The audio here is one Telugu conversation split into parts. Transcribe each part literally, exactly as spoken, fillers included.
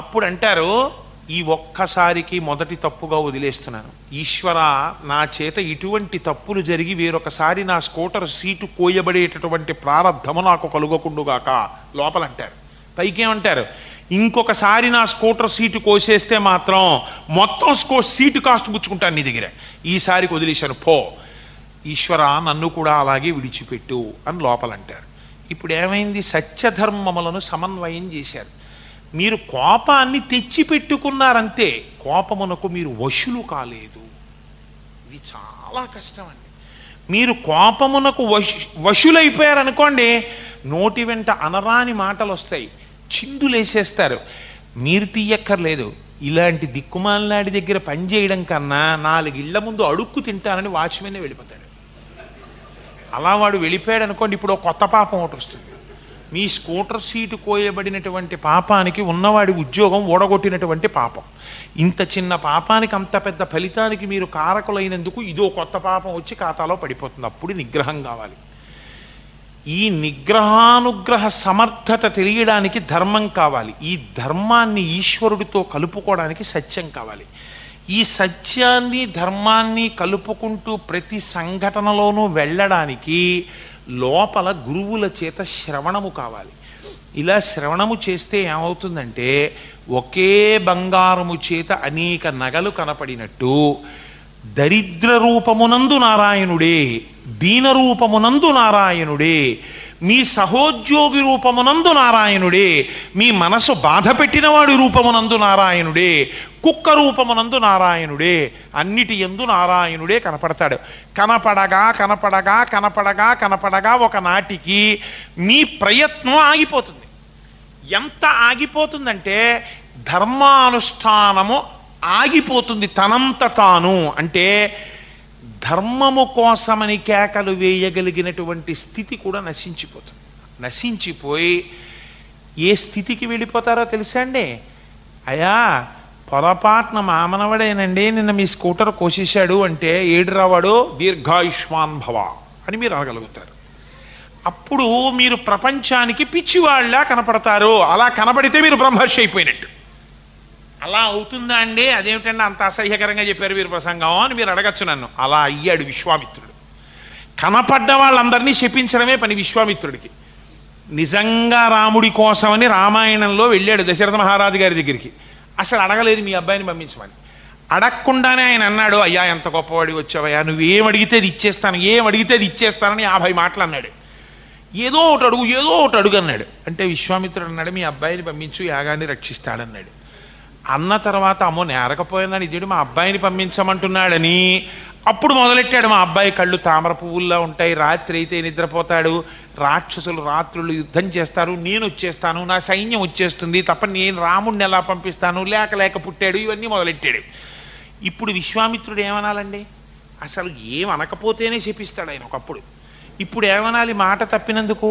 అప్పుడు అంటారు, ఈ ఒక్కసారికి మొదటి తప్పుగా వదిలేస్తున్నాను, ఈశ్వర నా చేత ఇటువంటి తప్పులు జరిగి వేరొకసారి నా స్కూటర్ సీటు కోయబడేటటువంటి ప్రారంధము నాకు కలుగకుండుగాక లోపలంటారు. పైకేమంటారు, ఇంకొకసారి నా స్కూటర్ సీటు కోసేస్తే మాత్రం మొత్తం స్కో సీటు కాస్ట్ పుచ్చుకుంటాను నీ దగ్గర, ఈసారికి వదిలేశాను పో, ఈశ్వర నన్ను కూడా అలాగే విడిచిపెట్టు అని లోపలంటారు. ఇప్పుడు ఏమైంది, సత్యధర్మములను సమన్వయం చేశారు. మీరు కోపాన్ని తెచ్చిపెట్టుకున్నారంతే, కోపమునకు మీరు వశులు కాలేదు. ఇది చాలా కష్టం అండి. మీరు కోపమునకు వశు వశులైపోయారనుకోండి, నోటి వెంట అనరాని మాటలు వస్తాయి, చిందులేసేస్తారు. మీరు తీయక్కర్లేదు, ఇలాంటి దిక్కుమాలనాడి దగ్గర పనిచేయడం కన్నా నాలుగిళ్ల ముందు అడుక్కు తింటానని వాచ్మెన్ వెళ్ళిపోతాడు. అలా వాడు వెళ్ళిపోయాడు అనుకోండి, ఇప్పుడు కొత్త పాపం ఒకటి వస్తుంది, మీ స్కూటర్ సీటు కోయబడినటువంటి పాపానికి ఉన్నవాడి ఉద్యోగం ఓడగొట్టినటువంటి పాపం. ఇంత చిన్న పాపానికి అంత పెద్ద ఫలితానికి మీరు కారకులైనందుకు ఇదో కొత్త పాపం వచ్చి ఖాతాలో పడిపోతుంది. అప్పుడు నిగ్రహం కావాలి. ఈ నిగ్రహానుగ్రహ సమర్థత తెలియడానికి ధర్మం కావాలి. ఈ ధర్మాన్ని ఈశ్వరుడితో కలుపుకోవడానికి సత్యం కావాలి. ఈ సత్యాన్ని ధర్మాన్ని కలుపుకుంటూ ప్రతి సంఘటనలోనూ వెళ్ళడానికి లోపల గురువుల చేత శ్రవణము కావాలి. ఇలా శ్రవణము చేస్తే ఏమవుతుందంటే, ఒకే బంగారము చేత అనేక నగలు కనపడినట్టు దరిద్ర రూపమునందు నారాయణుడే, దీన రూపమునందు నారాయణుడే, మీ సహోద్యోగి రూపమునందు నారాయణుడే, మీ మనసు బాధ పెట్టినవాడి రూపమునందు నారాయణుడే, కుక్క రూపమునందు నారాయణుడే, అన్నిటి యందు నారాయణుడే కనపడతాడు. కనపడగా కనపడగా కనపడగా కనపడగా ఒకనాటికి మీ ప్రయత్నం ఆగిపోతుంది. ఎంత ఆగిపోతుందంటే ధర్మానుష్ఠానము ఆగిపోతుంది తనంత తాను. అంటే ధర్మము కోసమని కేకలు వేయగలిగినటువంటి స్థితి కూడా నశించిపోతుంది. నశించిపోయి ఏ స్థితికి వెళ్ళిపోతారో తెలుసా అండి, అయా పొరపాటున మామనవాడేనండి నిన్న మీ స్కూటర్ కోసేశాడు అంటే ఏడురావాడు దీర్ఘాయుష్మాన్ భవ అని మీరు అనగలుగుతారు. అప్పుడు మీరు ప్రపంచానికి పిచ్చివాళ్ళ కనపడతారు. అలా కనబడితే మీరు బ్రహ్మర్షి అయిపోయినట్టు. అలా అవుతుందా అండి, అదేమిటండి అంత అసహ్యకరంగా చెప్పారు మీరు ప్రసంగం అని మీరు అడగచ్చు నన్ను. అలా అయ్యాడు విశ్వామిత్రుడు. కనపడ్డ వాళ్ళందరినీ శపించడమే పని విశ్వామిత్రుడికి. నిజంగా రాముడి కోసమని రామాయణంలో వెళ్ళాడు దశరథ మహారాజు గారి దగ్గరికి. అసలు అడగలేదు మీ అబ్బాయిని పంపించమని. అడగకుండానే ఆయన అన్నాడు, అయ్యా ఎంత గొప్పవాడి వచ్చావయ్యా, నువ్వేం అడిగితే అది ఇచ్చేస్తాను, ఏం అడిగితే అది ఇచ్చేస్తానని యాభై మాటలు అన్నాడు. ఏదో ఒకటి అడుగు ఏదో ఒకటి అడుగు అన్నాడు. అంటే విశ్వామిత్రుడు అన్నాడు, మీ అబ్బాయిని పంపించు యాగాన్ని రక్షిస్తాడన్నాడు. అన్న తర్వాత అమ్మో నేరకపోయిందని ఇదేడు మా అబ్బాయిని పంపించమంటున్నాడని అప్పుడు మొదలెట్టాడు. మా అబ్బాయి కళ్ళు తామర పువ్వుల్లో ఉంటాయి, రాత్రి అయితే నిద్రపోతాడు, రాక్షసులు రాత్రులు యుద్ధం చేస్తారు, నేను వచ్చేస్తాను, నా సైన్యం వచ్చేస్తుంది తప్ప నేను రాముడిని ఎలా పంపిస్తాను, లేక లేక పుట్టాడు, ఇవన్నీ మొదలెట్టాడు. ఇప్పుడు విశ్వామిత్రుడు ఏమనాలండి, అసలు ఏమనకపోతేనే శపిస్తాడు ఆయన ఒకప్పుడు. ఇప్పుడు ఏమనాలి, మాట తప్పినందుకు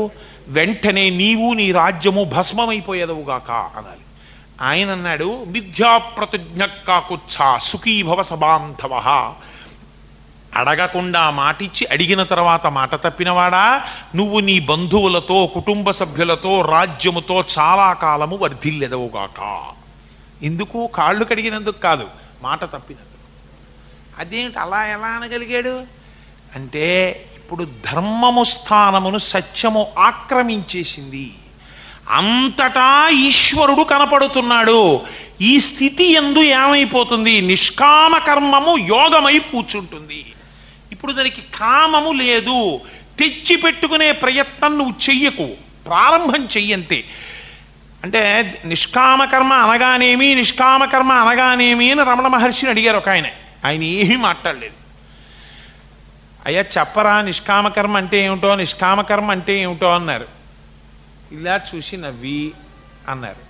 వెంటనే నీవు నీ రాజ్యము భస్మమైపోయేదవుగాక అనాలి. ఆయన అన్నాడు, మిథ్యాప్రతిజ్ఞ కాకుచ్చా సుఖీభవ సబాంధవ. అడగకుండా మాటిచ్చి అడిగిన తర్వాత మాట తప్పినవాడా, నువ్వు నీ బంధువులతో కుటుంబ సభ్యులతో రాజ్యముతో చాలా కాలము వర్ధిల్లెదవుగాక. ఎందుకు, కాళ్ళు కడిగినందుకు కాదు, మాట తప్పినందుకు. అదేమిటి అలా ఎలా అనగలిగాడు అంటే, ఇప్పుడు ధర్మము స్థానమును సత్యము ఆక్రమించేసింది, అంతటా ఈశ్వరుడు కనపడుతున్నాడు. ఈ స్థితి యందు ఏమైపోతుంది, నిష్కామ కర్మము యోగమై కూర్చుంటుంది. ఇప్పుడు దానికి కామము లేదు. తెచ్చిపెట్టుకునే ప్రయత్నం నువ్వు చెయ్యకు, ప్రారంభం చెయ్యంతే. అంటే నిష్కామకర్మ అనగానేమి నిష్కామకర్మ అనగానేమి అని రమణ మహర్షిని అడిగారు ఒక ఆయన. ఆయన ఏమీ మాట్లాడలేదు. అయ్యా చెప్పరా నిష్కామకర్మ అంటే ఏమిటో, నిష్కామకర్మ అంటే ఏమిటో అన్నారు. ఇలా చూసి నవ్వి అన్నారు.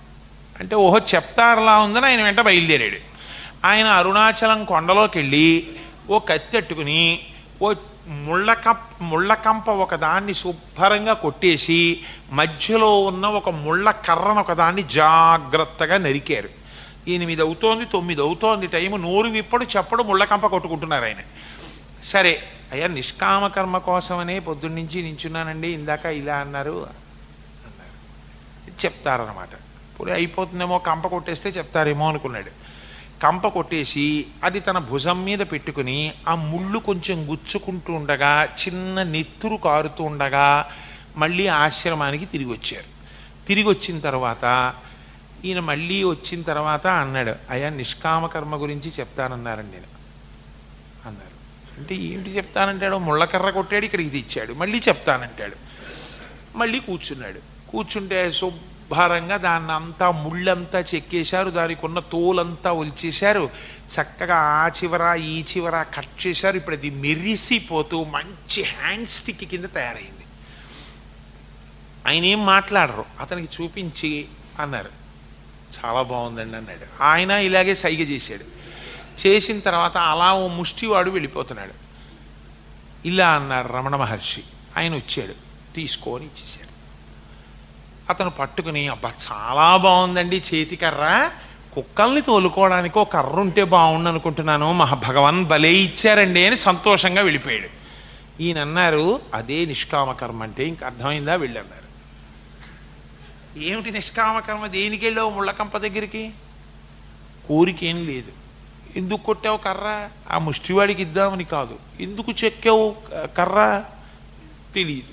అంటే ఓహో చెప్తారులా ఉందని ఆయన వెంట బయలుదేరాడు. ఆయన అరుణాచలం కొండలోకి వెళ్ళి ఓ కత్తెట్టుకుని ఓ ముళ్ళ కప్ ముళ్ళ కంప ఒకదాన్ని శుభ్రంగా కొట్టేసి మధ్యలో ఉన్న ఒక ముళ్ళ కర్రను ఒకదాన్ని జాగ్రత్తగా నరికారు. ఎనిమిది అవుతోంది తొమ్మిది అవుతోంది టైము, నోరు విప్పడు చెప్పడు ముళ్ళ కంప కొట్టుకుంటున్నారు ఆయన. సరే అయ్యా నిష్కామకర్మ కోసమనే పొద్దున్నుంచి నించున్నానండి, ఇందాక ఇలా అన్నారు చెప్తారనమాట. పోనీ అయిపోతుందేమో కంప కొట్టేస్తే చెప్తారేమో అనుకున్నాడు. కంప కొట్టేసి అది తన భుజం మీద పెట్టుకుని ఆ ముళ్ళు కొంచెం గుచ్చుకుంటూ ఉండగా చిన్న నెత్తురు కారుతూ ఉండగా మళ్ళీ ఆశ్రమానికి తిరిగి వచ్చారు. తిరిగి వచ్చిన తర్వాత ఈయన మళ్ళీ వచ్చిన తర్వాత అన్నాడు, అయ్యా నిష్కామకర్మ గురించి చెప్తానన్నారండి నేను అన్నారు. అంటే ఏమిటి చెప్తానంటాడు? ముళ్ళకర్ర కొట్టాడు, ఇక్కడికి తెచ్చాడు, మళ్ళీ చెప్తానంటాడు. మళ్ళీ కూర్చున్నాడు. కూర్చుంటే శుభ్రంగా దాన్ని అంతా ముళ్ళంతా చెక్కేశారు, దానికి ఉన్న తోలంతా ఒలిచేశారు, చక్కగా ఆ చివర ఈ చివర కట్ చేశారు. ఇప్పుడు అది మెరిసిపోతూ మంచి హ్యాండ్ స్టిక్ కింద తయారైంది. ఆయన ఏం మాట్లాడరు, అతనికి చూపించి అన్నారు చాలా బాగుందండి అన్నాడు. ఆయన ఇలాగే సైగ చేశాడు. చేసిన తర్వాత అలా ఓ ముష్టివాడు వెళ్ళిపోతున్నాడు. ఇలా అన్నారు రమణ మహర్షి. ఆయన వచ్చాడు, తీసుకొని ఇచ్చేశాడు. అతను పట్టుకుని, అబ్బా చాలా బాగుందండి చేతికర్ర, కుక్కల్ని తోలుకోవడానికి ఒక కర్ర ఉంటే బాగుండు అనుకుంటున్నాను, మహా భగవాన్ భలే ఇచ్చారండి అని సంతోషంగా వెళ్ళిపోయాడు. ఈయన అన్నారు, అదే నిష్కామకర్మ అంటే. ఇంక అర్థమైందా వెళ్ళన్నారు. ఏమిటి నిష్కామకర్మ? దేనికి వెళ్ళావు ముళ్ళకంప దగ్గరికి? కోరికేం లేదు. ఎందుకు కొట్టావు కర్ర? ఆ ముష్టివాడికి ఇద్దామని కాదు. ఎందుకు చెక్కావు కర్ర? తెలియదు.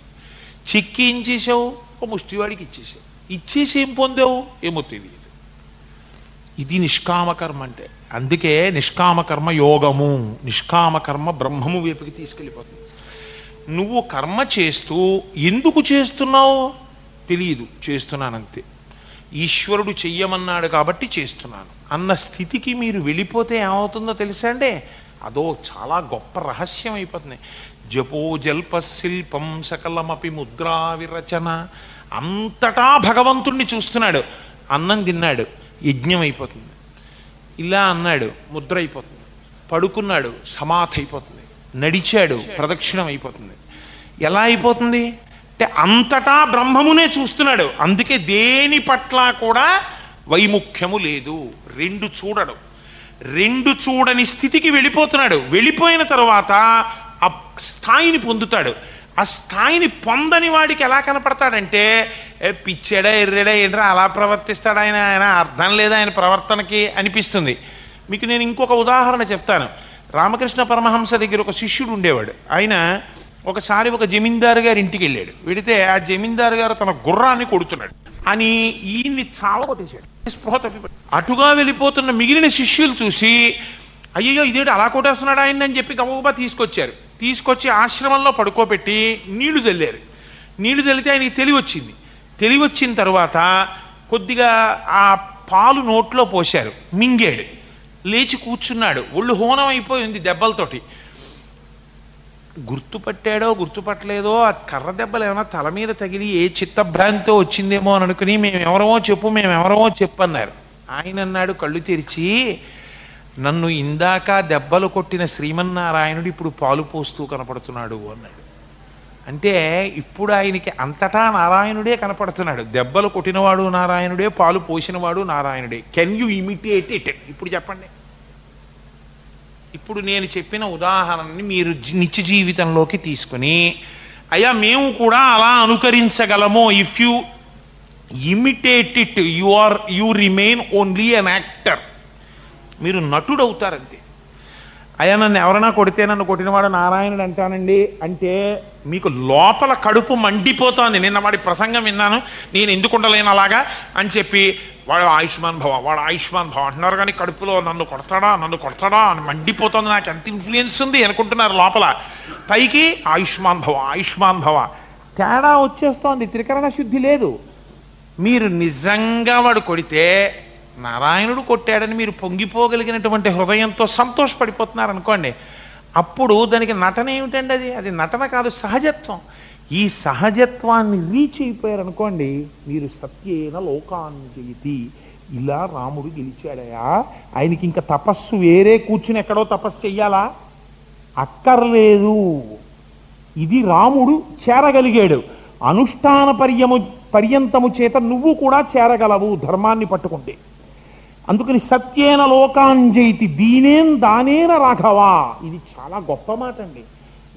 చెక్కి ఏం చేసావు? ఒక ముష్టివాడికి ఇచ్చేసావు. ఇచ్చేసి ఏం పొందావు? ఏమో తెలియదు. ఇది నిష్కామకర్మ అంటే. అందుకే నిష్కామకర్మ యోగము, నిష్కామకర్మ బ్రహ్మము వైపుకి తీసుకెళ్ళిపోతుంది. నువ్వు కర్మ చేస్తూ ఎందుకు చేస్తున్నావు తెలియదు, చేస్తున్నానంతే, ఈశ్వరుడు చెయ్యమన్నాడు కాబట్టి చేస్తున్నాను అన్న స్థితికి మీరు వెళ్ళిపోతే ఏమవుతుందో తెలుసా అండి? అదో చాలా గొప్ప రహస్యం అయిపోతుంది. జపో జల్ప శిల్పం సకలమపి ముద్రా విరచన. అంతటా భగవంతుణ్ణి చూస్తున్నాడు. అన్నం తిన్నాడు, యజ్ఞం అయిపోతుంది. ఇలా అన్నాడు, ముద్ర అయిపోతుంది. పడుకున్నాడు, సమాధి అయిపోతుంది. నడిచాడు, ప్రదక్షిణం అయిపోతుంది. ఎలా అయిపోతుంది అంటే అంతటా బ్రహ్మమునే చూస్తున్నాడు. అందుకే దేని పట్ల కూడా వైముఖ్యము లేదు, రెండు చూడడు, రెండు చూడని స్థితికి వెళ్ళిపోతున్నాడు. వెళ్ళిపోయిన తర్వాత ఆ స్థాయిని పొందుతాడు. ఆ స్థాయిని పొందని వాడికి ఎలా కనపడతాడంటే, ఏ పిచ్చాడా ఎర్రడా ఏంట్రా అలా ప్రవర్తిస్తాడు ఆయన, ఆయన అర్థం లేదా ఆయన ప్రవర్తనకి అనిపిస్తుంది. మీకు నేను ఇంకొక ఉదాహరణ చెప్తాను. రామకృష్ణ పరమహంస దగ్గర ఒక శిష్యుడు ఉండేవాడు. ఆయన ఒకసారి ఒక జమీందారు గారి ఇంటికి వెళ్ళాడు. వెడితే ఆ జమీందారు గారు తన గుర్రాన్ని కొడుతున్నాడు అని ఈయన్ని చాలా కొట్టేశాడు. స్పృహ తప్పి అటుగా వెళ్ళిపోతున్న మిగిలిన శిష్యులు చూసి, అయ్యో ఇదేడు అలా కొట్టేస్తున్నాడు ఆయన అని చెప్పి గబగబా తీసుకొచ్చారు. తీసుకొచ్చి ఆశ్రమంలో పడుకోబెట్టి నీళ్లు చల్లారు. నీళ్లు చల్లితే ఆయనకి తెలివి వచ్చింది. తెలివి వచ్చిన తర్వాత కొద్దిగా ఆ పాలు నోట్లో పోశారు, మింగాడు, లేచి కూర్చున్నాడు. ఒళ్ళు హోనం అయిపోయింది దెబ్బలతోటి. గుర్తుపట్టాడో గుర్తుపట్టలేదో ఆ కర్ర దెబ్బలు ఏమైనా తల మీద తగిలి ఏ చిత్తభ్రాంతితో వచ్చిందేమో అని అనుకుని, మేమెవరమో చెప్పు మేమెవరమో చెప్పు అన్నారు. ఆయన అన్నాడు కళ్ళు తెరిచి, నన్ను ఇందాక దెబ్బలు కొట్టిన శ్రీమన్నారాయణుడు ఇప్పుడు పాలు పోస్తూ కనపడుతున్నాడు అన్నాడు. అంటే ఇప్పుడు ఆయనకి అంతటా నారాయణుడే కనపడుతున్నాడు. దెబ్బలు కొట్టినవాడు నారాయణుడే, పాలు పోసినవాడు నారాయణుడే. Can you imitate it? ఇప్పుడు చెప్పండి. ఇప్పుడు నేను చెప్పిన ఉదాహరణని మీరు నిత్య జీవితంలోకి తీసుకుని, అయ్యా మేము కూడా అలా అనుకరించగలము. If you imitate it you are you remain only an actor. మీరు నటుడు అవుతారంతే. అయ్యా నన్ను ఎవరైనా కొడితే నన్ను కొట్టినవాడు నారాయణుడు అంటానండి అంటే మీకు లోపల కడుపు మండిపోతుంది. నిన్న వాడి ప్రసంగం విన్నాను, నేను ఎందుకు ఉండలేను అలాగా అని చెప్పి వాడు ఆయుష్మాన్ భవ వాడు ఆయుష్మాన్ భవ అంటున్నారు, కానీ కడుపులో నన్ను కొడతాడా నన్ను కొడతాడా అని మండిపోతుంది. నాకు ఎంత ఇన్ఫ్లుయెన్స్ ఉంది అనుకుంటున్నారు లోపల. పైకి ఆయుష్మాన్ భవ ఆయుష్మాన్ భవ తేడా వచ్చేస్తోంది. త్రికరణ శుద్ధి లేదు. మీరు నిజంగా వాడు కొడితే నారాయణుడు కొట్టాడని మీరు పొంగిపోగలిగినటువంటి హృదయంతో సంతోషపడిపోతున్నారు అనుకోండి, అప్పుడు దానికి నటన ఏమిటండి? అది అది నటన కాదు, సహజత్వం. ఈ సహజత్వాన్ని రీచ్ అయిపోయారనుకోండి, మీరు సత్యేన లోకాన్ని జయతి. ఇలా రాముడు గెలిచాడయా. ఆయనకి ఇంకా తపస్సు వేరే కూర్చుని ఎక్కడో తపస్సు చెయ్యాలా అక్కర్లేదు. ఇది రాముడు చేరగలిగాడు. అనుష్ఠాన పర్యము పర్యంతము చేత నువ్వు కూడా చేరగలవు ధర్మాన్ని పట్టుకుంటే. అందుకని సత్యేన లోకాంజైతి దీనేం దానేన రాఘవా. ఇది చాలా గొప్ప మాట అండి.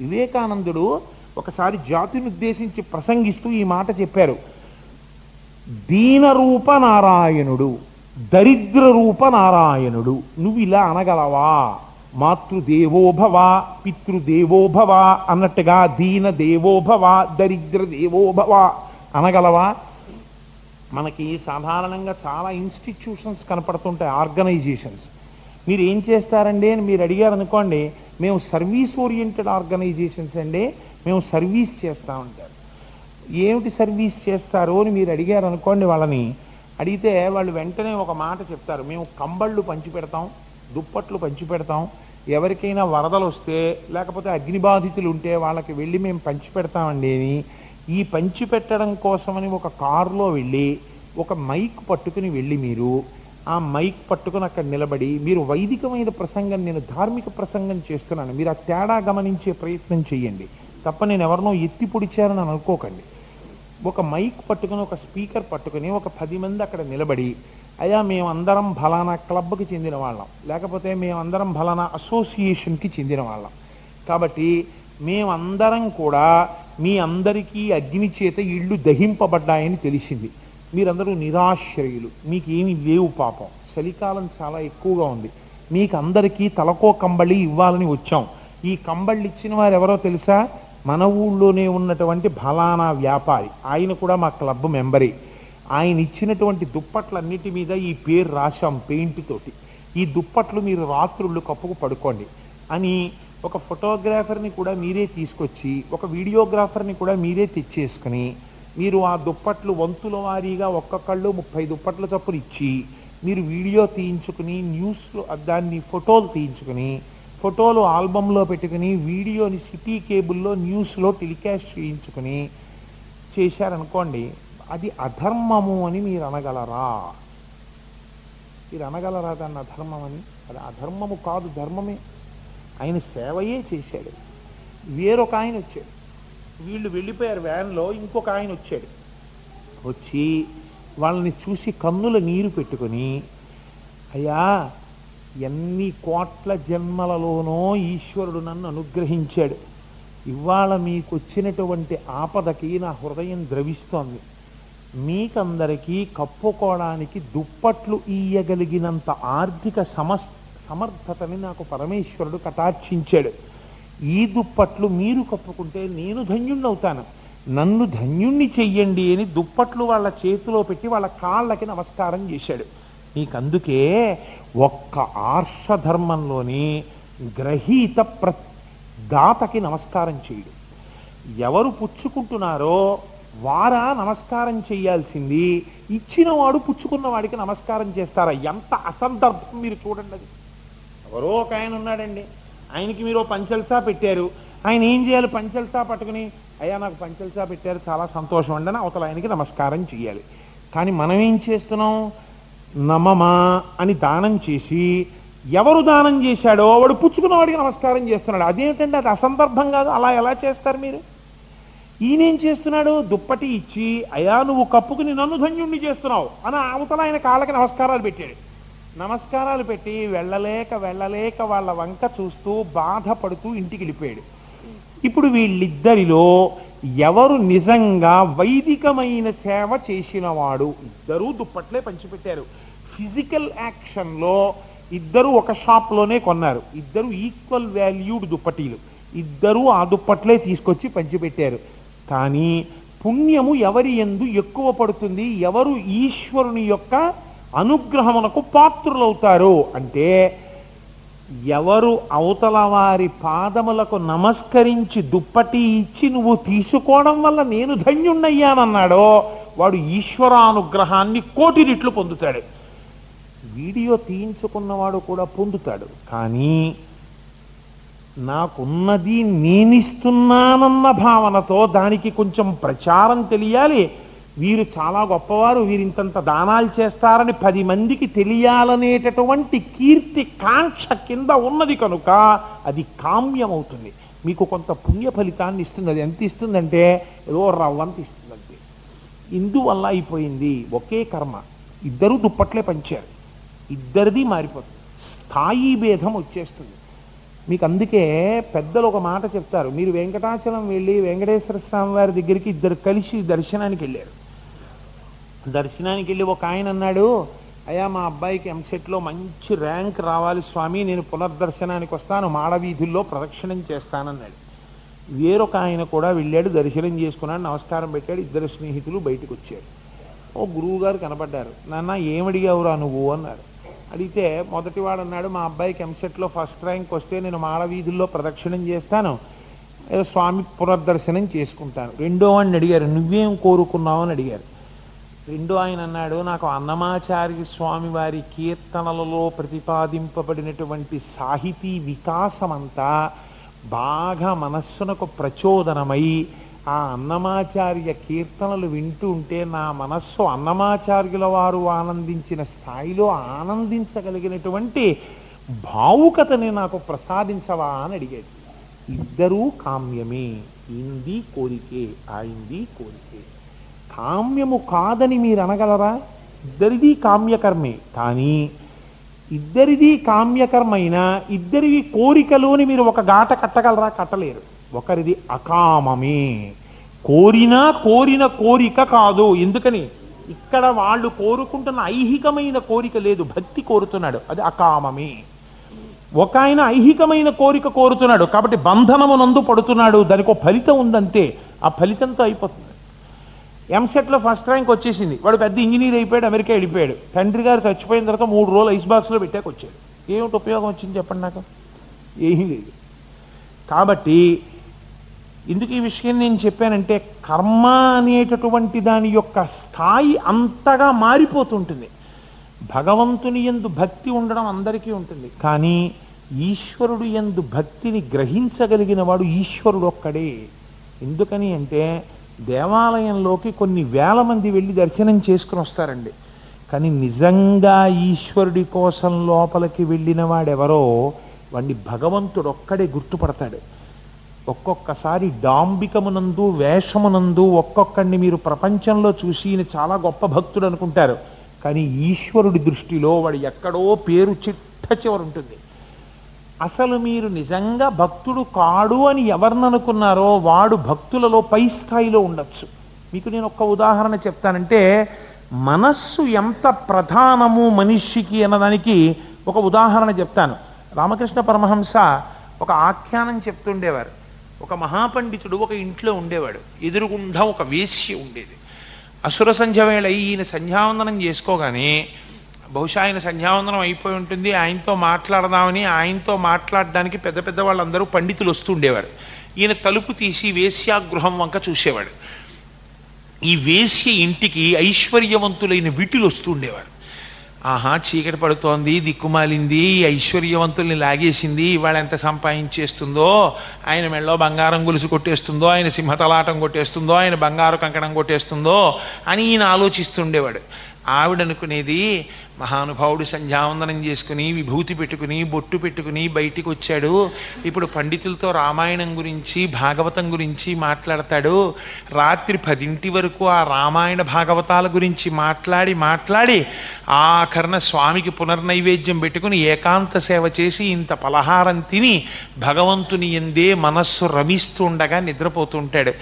వివేకానందుడు ఒకసారి జాతిని ఉద్దేశించి ప్రసంగిస్తూ ఈ మాట చెప్పారు. దీనరూప నారాయణుడు, దరిద్ర రూప నారాయణుడు, నువ్వు ఇలా అనగలవా? మాతృదేవోభవ, పితృదేవోభవ అన్నట్టుగా దీన దేవోభవ, దరిద్ర దేవోభవ అనగలవా? మనకి సాధారణంగా చాలా ఇన్స్టిట్యూషన్స్ కనపడుతుంటాయి, ఆర్గనైజేషన్స్. మీరు ఏం చేస్తారండి అని మీరు అడిగారు అనుకోండి, మేము సర్వీస్ ఓరియంటెడ్ ఆర్గనైజేషన్స్ అండి, మేము సర్వీస్ చేస్తామంటారు. ఏమిటి సర్వీస్ చేస్తారు అని మీరు అడిగారు అనుకోండి వాళ్ళని, అడిగితే వాళ్ళు వెంటనే ఒక మాట చెప్తారు, మేము కంబళ్ళు పంచి పెడతాం, దుప్పట్లు పంచి పెడతాం, ఎవరికైనా వరదలు వస్తే లేకపోతే అగ్నిబాధితులు ఉంటే వాళ్ళకి వెళ్ళి మేము పంచి పెడతామండి అని. ఈ పంచి పెట్టడం కోసమని ఒక కారులో వెళ్ళి ఒక మైక్ పట్టుకుని వెళ్ళి మీరు ఆ మైక్ పట్టుకుని అక్కడ నిలబడి, మీరు వైదికమైన ప్రసంగం, నేను ధార్మిక ప్రసంగం చేస్తున్నాను, మీరు ఆ తేడా గమనించే ప్రయత్నం చేయండి తప్ప నేను ఎవరినో ఎత్తి పొడిచారని అనుకోకండి. ఒక మైక్ పట్టుకుని, ఒక స్పీకర్ పట్టుకుని ఒక పది మంది అక్కడ నిలబడి, అయ్యా మేమందరం ఫలానా క్లబ్కి చెందిన వాళ్ళం, లేకపోతే మేమందరం ఫలానా అసోసియేషన్కి చెందిన వాళ్ళం, కాబట్టి మేమందరం కూడా మీ అందరికీ అగ్ని చేత ఇళ్ళు దహింపబడ్డాయని తెలిసింది, మీరందరూ నిరాశ్రయులు, మీకేమి లేవు, పాపం చలికాలం చాలా ఎక్కువగా ఉంది, మీకు అందరికీ తలకో కంబళి ఇవ్వాలని వచ్చాం, ఈ కంబళ్ళు ఇచ్చిన వారు ఎవరో తెలుసా? మన ఊళ్ళోనే ఉన్నటువంటి ఫలానా వ్యాపారి, ఆయన కూడా మా క్లబ్ మెంబరే, ఆయన ఇచ్చినటువంటి దుప్పట్లన్నిటి మీద ఈ పేరు రాశాం పెయింట్ తోటి, ఈ దుప్పట్లు మీరు రాత్రుళ్ళు కప్పుకు పడుకోండి అని ఒక ఫోటోగ్రాఫర్ని కూడా మీరే తీసుకొచ్చి, ఒక వీడియోగ్రాఫర్ని కూడా మీరే తెచ్చేసుకుని, మీరు ఆ దుప్పట్లు వంతుల వారీగా ఒక్కొక్కళ్ళు ముప్పై దుప్పట్ల చొప్పున ఇచ్చి, మీరు వీడియో తీయించుకుని, న్యూస్లో దాన్ని ఫోటోలు తీయించుకుని, ఫోటోలు ఆల్బంలో పెట్టుకుని, వీడియోని సిటీ కేబుల్లో న్యూస్లో టెలికాస్ట్ చేయించుకుని చేశారనుకోండి, అది అధర్మము అని మీరు అనగలరా? మీరు అనగలరా దాన్ని అధర్మం అని? అది అధర్మము కాదు, ధర్మమే. ఆయన సేవయే చేశాడు. వేరొక ఆయన వచ్చాడు, వీళ్ళు వెళ్ళిపోయారు వ్యాన్లో, ఇంకొక ఆయన వచ్చాడు, వచ్చి వాళ్ళని చూసి కన్నుల నీరు పెట్టుకొని, అయ్యా ఎన్ని కోట్ల జన్మలలోనో ఈశ్వరుడు నన్ను అనుగ్రహించాడు, ఇవాళ మీకు వచ్చినటువంటి ఆపదకి నా హృదయం ద్రవిస్తోంది, మీకందరికీ కప్పుకోవడానికి దుప్పట్లు ఇయ్యగలిగినంత ఆర్థిక సమస్ సమర్థతని నాకు పరమేశ్వరుడు కటాక్షించాడు, ఈ దుప్పట్లు మీరు కప్పుకుంటే నేను ధన్యుణ్ణవుతాను, నన్ను ధన్యుణ్ణి చెయ్యండి అని దుప్పట్లు వాళ్ళ చేతిలో పెట్టి వాళ్ళ కాళ్ళకి నమస్కారం చేశాడు. నీకందుకే ఒక్క ఆర్షధర్మంలోని గ్రహీత ప్ర దాతకి నమస్కారం చేయడు, ఎవరు పుచ్చుకుంటున్నారో వారా నమస్కారం చేయాల్సింది, ఇచ్చినవాడు పుచ్చుకున్నవాడికి నమస్కారం చేస్తారా? ఎంత అసందర్భం మీరు చూడండి. అది ఎవరో ఒక ఆయన ఉన్నాడండి, ఆయనకి మీరు పంచల్సా పెట్టారు, ఆయన ఏం చేయాలి? పంచల్సా పట్టుకుని, అయ్యా నాకు పంచల్సా పెట్టారు చాలా సంతోషం అండి అని అవతల ఆయనకి నమస్కారం చేయాలి. కానీ మనం ఏం చేస్తున్నాం? నమమా అని దానం చేసి, ఎవరు దానం చేశాడో వాడు పుచ్చుకున్నవాడికి నమస్కారం చేస్తున్నాడు. అదేమిటంటే అది అసందర్భం కాదు, అలా ఎలా చేస్తారు మీరు? ఈయనేం చేస్తున్నాడు? దుప్పటి ఇచ్చి, అయా నువ్వు కప్పుకుని నన్ను ధన్యుణ్ణి చేస్తున్నావు అని అవతల ఆయన కాళ్ళకి నమస్కారాలు పెట్టాడు. నమస్కారాలు పెట్టి వెళ్ళలేక వెళ్ళలేక వాళ్ళ వంక చూస్తూ బాధపడుతూ ఇంటికి వెళ్ళిపోయాడు. ఇప్పుడు వీళ్ళిద్దరిలో ఎవరు నిజంగా వైదికమైన సేవ చేసినవాడు? ఇద్దరూ దుప్పట్లే పంచిపెట్టారు, ఫిజికల్ యాక్షన్లో ఇద్దరు ఒక షాప్లోనే కొన్నారు, ఇద్దరు ఈక్వల్ వాల్యూడ్ దుప్పటీలు, ఇద్దరూ ఆ దుప్పట్లే తీసుకొచ్చి పంచిపెట్టారు. కానీ పుణ్యము ఎవరి యందు ఎక్కువ పడుతుంది? ఎవరు ఈశ్వరుని యొక్క అనుగ్రహమునకు పాత్రులవుతారు అంటే, ఎవరు అవతల వారి పాదములకు నమస్కరించి దుప్పటి ఇచ్చి నువ్వు తీసుకోవడం వల్ల నేను ధన్యుణ్ణయ్యానన్నాడో వాడు ఈశ్వరానుగ్రహాన్ని కోటి రెట్లు పొందుతాడు. వీడియో తీయించుకున్నవాడు కూడా పొందుతాడు, కానీ నాకున్నది నేనిస్తున్నానన్న భావనతో దానికి కొంచెం ప్రచారం తెలియాలి, వీరు చాలా గొప్పవారు, వీరింతంత దానాలు చేస్తారని పది మందికి తెలియాలనేటటువంటి కీర్తి కాంక్ష కింద ఉన్నది కనుక అది కామ్యమవుతుంది, మీకు కొంత పుణ్య ఫలితాన్ని ఇస్తుంది. అది ఎంత ఇస్తుందంటే ఏదో రవ్వంత ఇస్తుందంటే. ఇందువల్ల అయిపోయింది ఒకే కర్మ, ఇద్దరు దుప్పట్లే పంచారు, ఇద్దరిది మారిపోతుంది, స్థాయి భేదం వచ్చేస్తుంది మీకు. అందుకే పెద్దలు ఒక మాట చెప్తారు, మీరు వెంకటాచలం వెళ్ళి వెంకటేశ్వర స్వామి వారి దగ్గరికి ఇద్దరు కలిసి దర్శనానికి వెళ్ళారు, దర్శనానికి వెళ్ళి ఒక ఆయన అన్నాడు, అయ్యా మా అబ్బాయికి ఎంసెట్లో మంచి ర్యాంక్ రావాలి స్వామి, నేను పునర్దర్శనానికి వస్తాను, మాడవీధుల్లో ప్రదక్షిణం చేస్తానన్నాడు. వేరొక ఆయన కూడా వెళ్ళాడు, దర్శనం చేసుకున్నాడు, నమస్కారం పెట్టాడు, ఇద్దరు స్నేహితులు బయటకు వచ్చారు. ఓ గురువు గారు కనపడ్డారు. నాన్న ఏమడిగావురా నువ్వు అన్నారు. అడిగితే మొదటివాడు అన్నాడు, మా అబ్బాయికి ఎంసెట్లో ఫస్ట్ ర్యాంక్ వస్తే నేను మాడవీధుల్లో ప్రదక్షిణం చేస్తాను, ఏదో స్వామి పునర్దర్శనం చేసుకుంటాను. రెండో వాడిని అడిగారు, నువ్వేం కోరుకున్నావు అని అడిగారు. రెండో ఆయన అన్నాడు, నాకు అన్నమాచార్య స్వామి వారి కీర్తనలలో ప్రతిపాదింపబడినటువంటి సాహితీ వికాసమంతా బాగా మనస్సునకు ప్రచోదనమై ఆ అన్నమాచార్య కీర్తనలు వింటూ ఉంటే నా మనస్సు అన్నమాచార్యుల వారు ఆనందించిన స్థాయిలో ఆనందించగలిగినటువంటి భావుకతని నాకు ప్రసాదించవా అని అడిగాడు. ఇద్దరూ కామ్యమే, ఇంది కోరికే, ఆయింది కోరికే. కామ్యము కాదని మీరు అనగలరా? ఇద్దరిది కామ్యకర్మే. కానీ ఇద్దరిది కామ్యకర్మైనా ఇద్దరివి కోరికలోని మీరు ఒక గాట కట్టగలరా? కట్టలేరు. ఒకరిది అకామమే, కోరినా కోరిన కోరిక కాదు. ఎందుకని? ఇక్కడ వాళ్ళు కోరుకుంటున్న ఐహికమైన కోరిక లేదు, భక్తి కోరుతున్నాడు, అది అకామమే. ఒక ఆయన ఐహికమైన కోరిక కోరుతున్నాడు కాబట్టి బంధనమునందు పడుతున్నాడు, దానికి ఒక ఫలితం ఉందంతే, ఆ ఫలితంతో అయిపోతుంది. ఎంసెట్లో ఫస్ట్ ర్యాంక్ వచ్చేసింది, వాడు పెద్ద ఇంజనీర్ అయిపోయాడు, అమెరికా వెళ్ళిపోయాడు. తండ్రి గారు చచ్చిపోయిన తర్వాత మూడు రోజులు ఐస్ బాక్స్లో పెట్టాక వచ్చాడు. ఏమిటి ఉపయోగం వచ్చింది చెప్పండి నాకు? ఏమీ లేదు. కాబట్టి ఎందుకు ఈ విషయం నేను చెప్పానంటే, కర్మ అనేటటువంటి దాని యొక్క స్థాయి అంతగా మారిపోతుంటుంది. భగవంతుని యందు భక్తి ఉండడం అందరికీ ఉంటుంది, కానీ ఈశ్వరుడు యందు భక్తిని గ్రహించగలిగిన వాడు ఈశ్వరుడు ఒక్కడే. ఎందుకని అంటే, దేవాలయంలోకి కొన్ని వేల మంది వెళ్ళి దర్శనం చేసుకుని వస్తారండి, కానీ నిజంగా ఈశ్వరుడి కోసం లోపలికి వెళ్ళిన వాడెవరో వాడిని భగవంతుడు ఒక్కడే గుర్తుపడతాడు. ఒక్కొక్కసారి డాంబికమునందు వేషమునందు ఒక్కొక్కడిని మీరు ప్రపంచంలో చూసి ఈయన చాలా గొప్ప భక్తుడు అనుకుంటారు, కానీ ఈశ్వరుడి దృష్టిలో వాడు ఎక్కడో పేరు చిట్ట చివరి ఉంటుంది. అసలు మీరు నిజంగా భక్తుడు కాడు అని ఎవరిననుకున్నారో వాడు భక్తులలో పై స్థాయిలో ఉండొచ్చు. మీకు నేను ఒక్క ఉదాహరణ చెప్తానంటే, మనస్సు ఎంత ప్రధానము మనిషికి అన్నదానికి ఒక ఉదాహరణ చెప్తాను. రామకృష్ణ పరమహంస ఒక ఆఖ్యానం చెప్తుండేవారు. ఒక మహాపండితుడు ఒక ఇంట్లో ఉండేవాడు, ఎదురుగుండా ఒక వేశ్య ఉండేది. అసుర సంధ్య వేళ ఈయన సంధ్యావందనం చేసుకోగానే, బహుశా ఆయన సంధ్యావందనం అయిపోయి ఉంటుంది, ఆయనతో మాట్లాడదామని ఆయనతో మాట్లాడడానికి పెద్ద పెద్ద వాళ్ళందరూ పండితులు వస్తుండేవారు. ఈయన తలుపు తీసి వేశ్యాగృహం వంక చూసేవాడు. ఈ వేశ్య ఇంటికి ఐశ్వర్యవంతులైన విటులు వస్తుండేవారు. ఆహా, చీకటి పడుతోంది, దిక్కుమాలింది, ఐశ్వర్యవంతుల్ని లాగేసింది, ఇవాళ ఎంత సంపాదించేస్తుందో, ఆయన మెళ్ళో బంగారం గొలుసు కొట్టేస్తుందో, ఆయన సింహతలాటం కొట్టేస్తుందో, ఆయన బంగారు కంకణం కొట్టేస్తుందో అని ఈయన ఆలోచిస్తుండేవాడు. ఆవిడనుకునేది, మహానుభావుడు సంధ్యావందనం చేసుకుని విభూతి పెట్టుకుని బొట్టు పెట్టుకుని బయటికి వచ్చాడు, ఇప్పుడు పండితులతో రామాయణం గురించి భాగవతం గురించి మాట్లాడతాడు, రాత్రి పదింటి వరకు ఆ రామాయణ భాగవతాల గురించి మాట్లాడి మాట్లాడి ఆఖరణ స్వామికి పునర్నైవేద్యం పెట్టుకుని ఏకాంత సేవ చేసి ఇంత పలహారం తిని భగవంతుని ఎందే మనస్సు రమిస్తుండగా నిద్రపోతుంటాడు.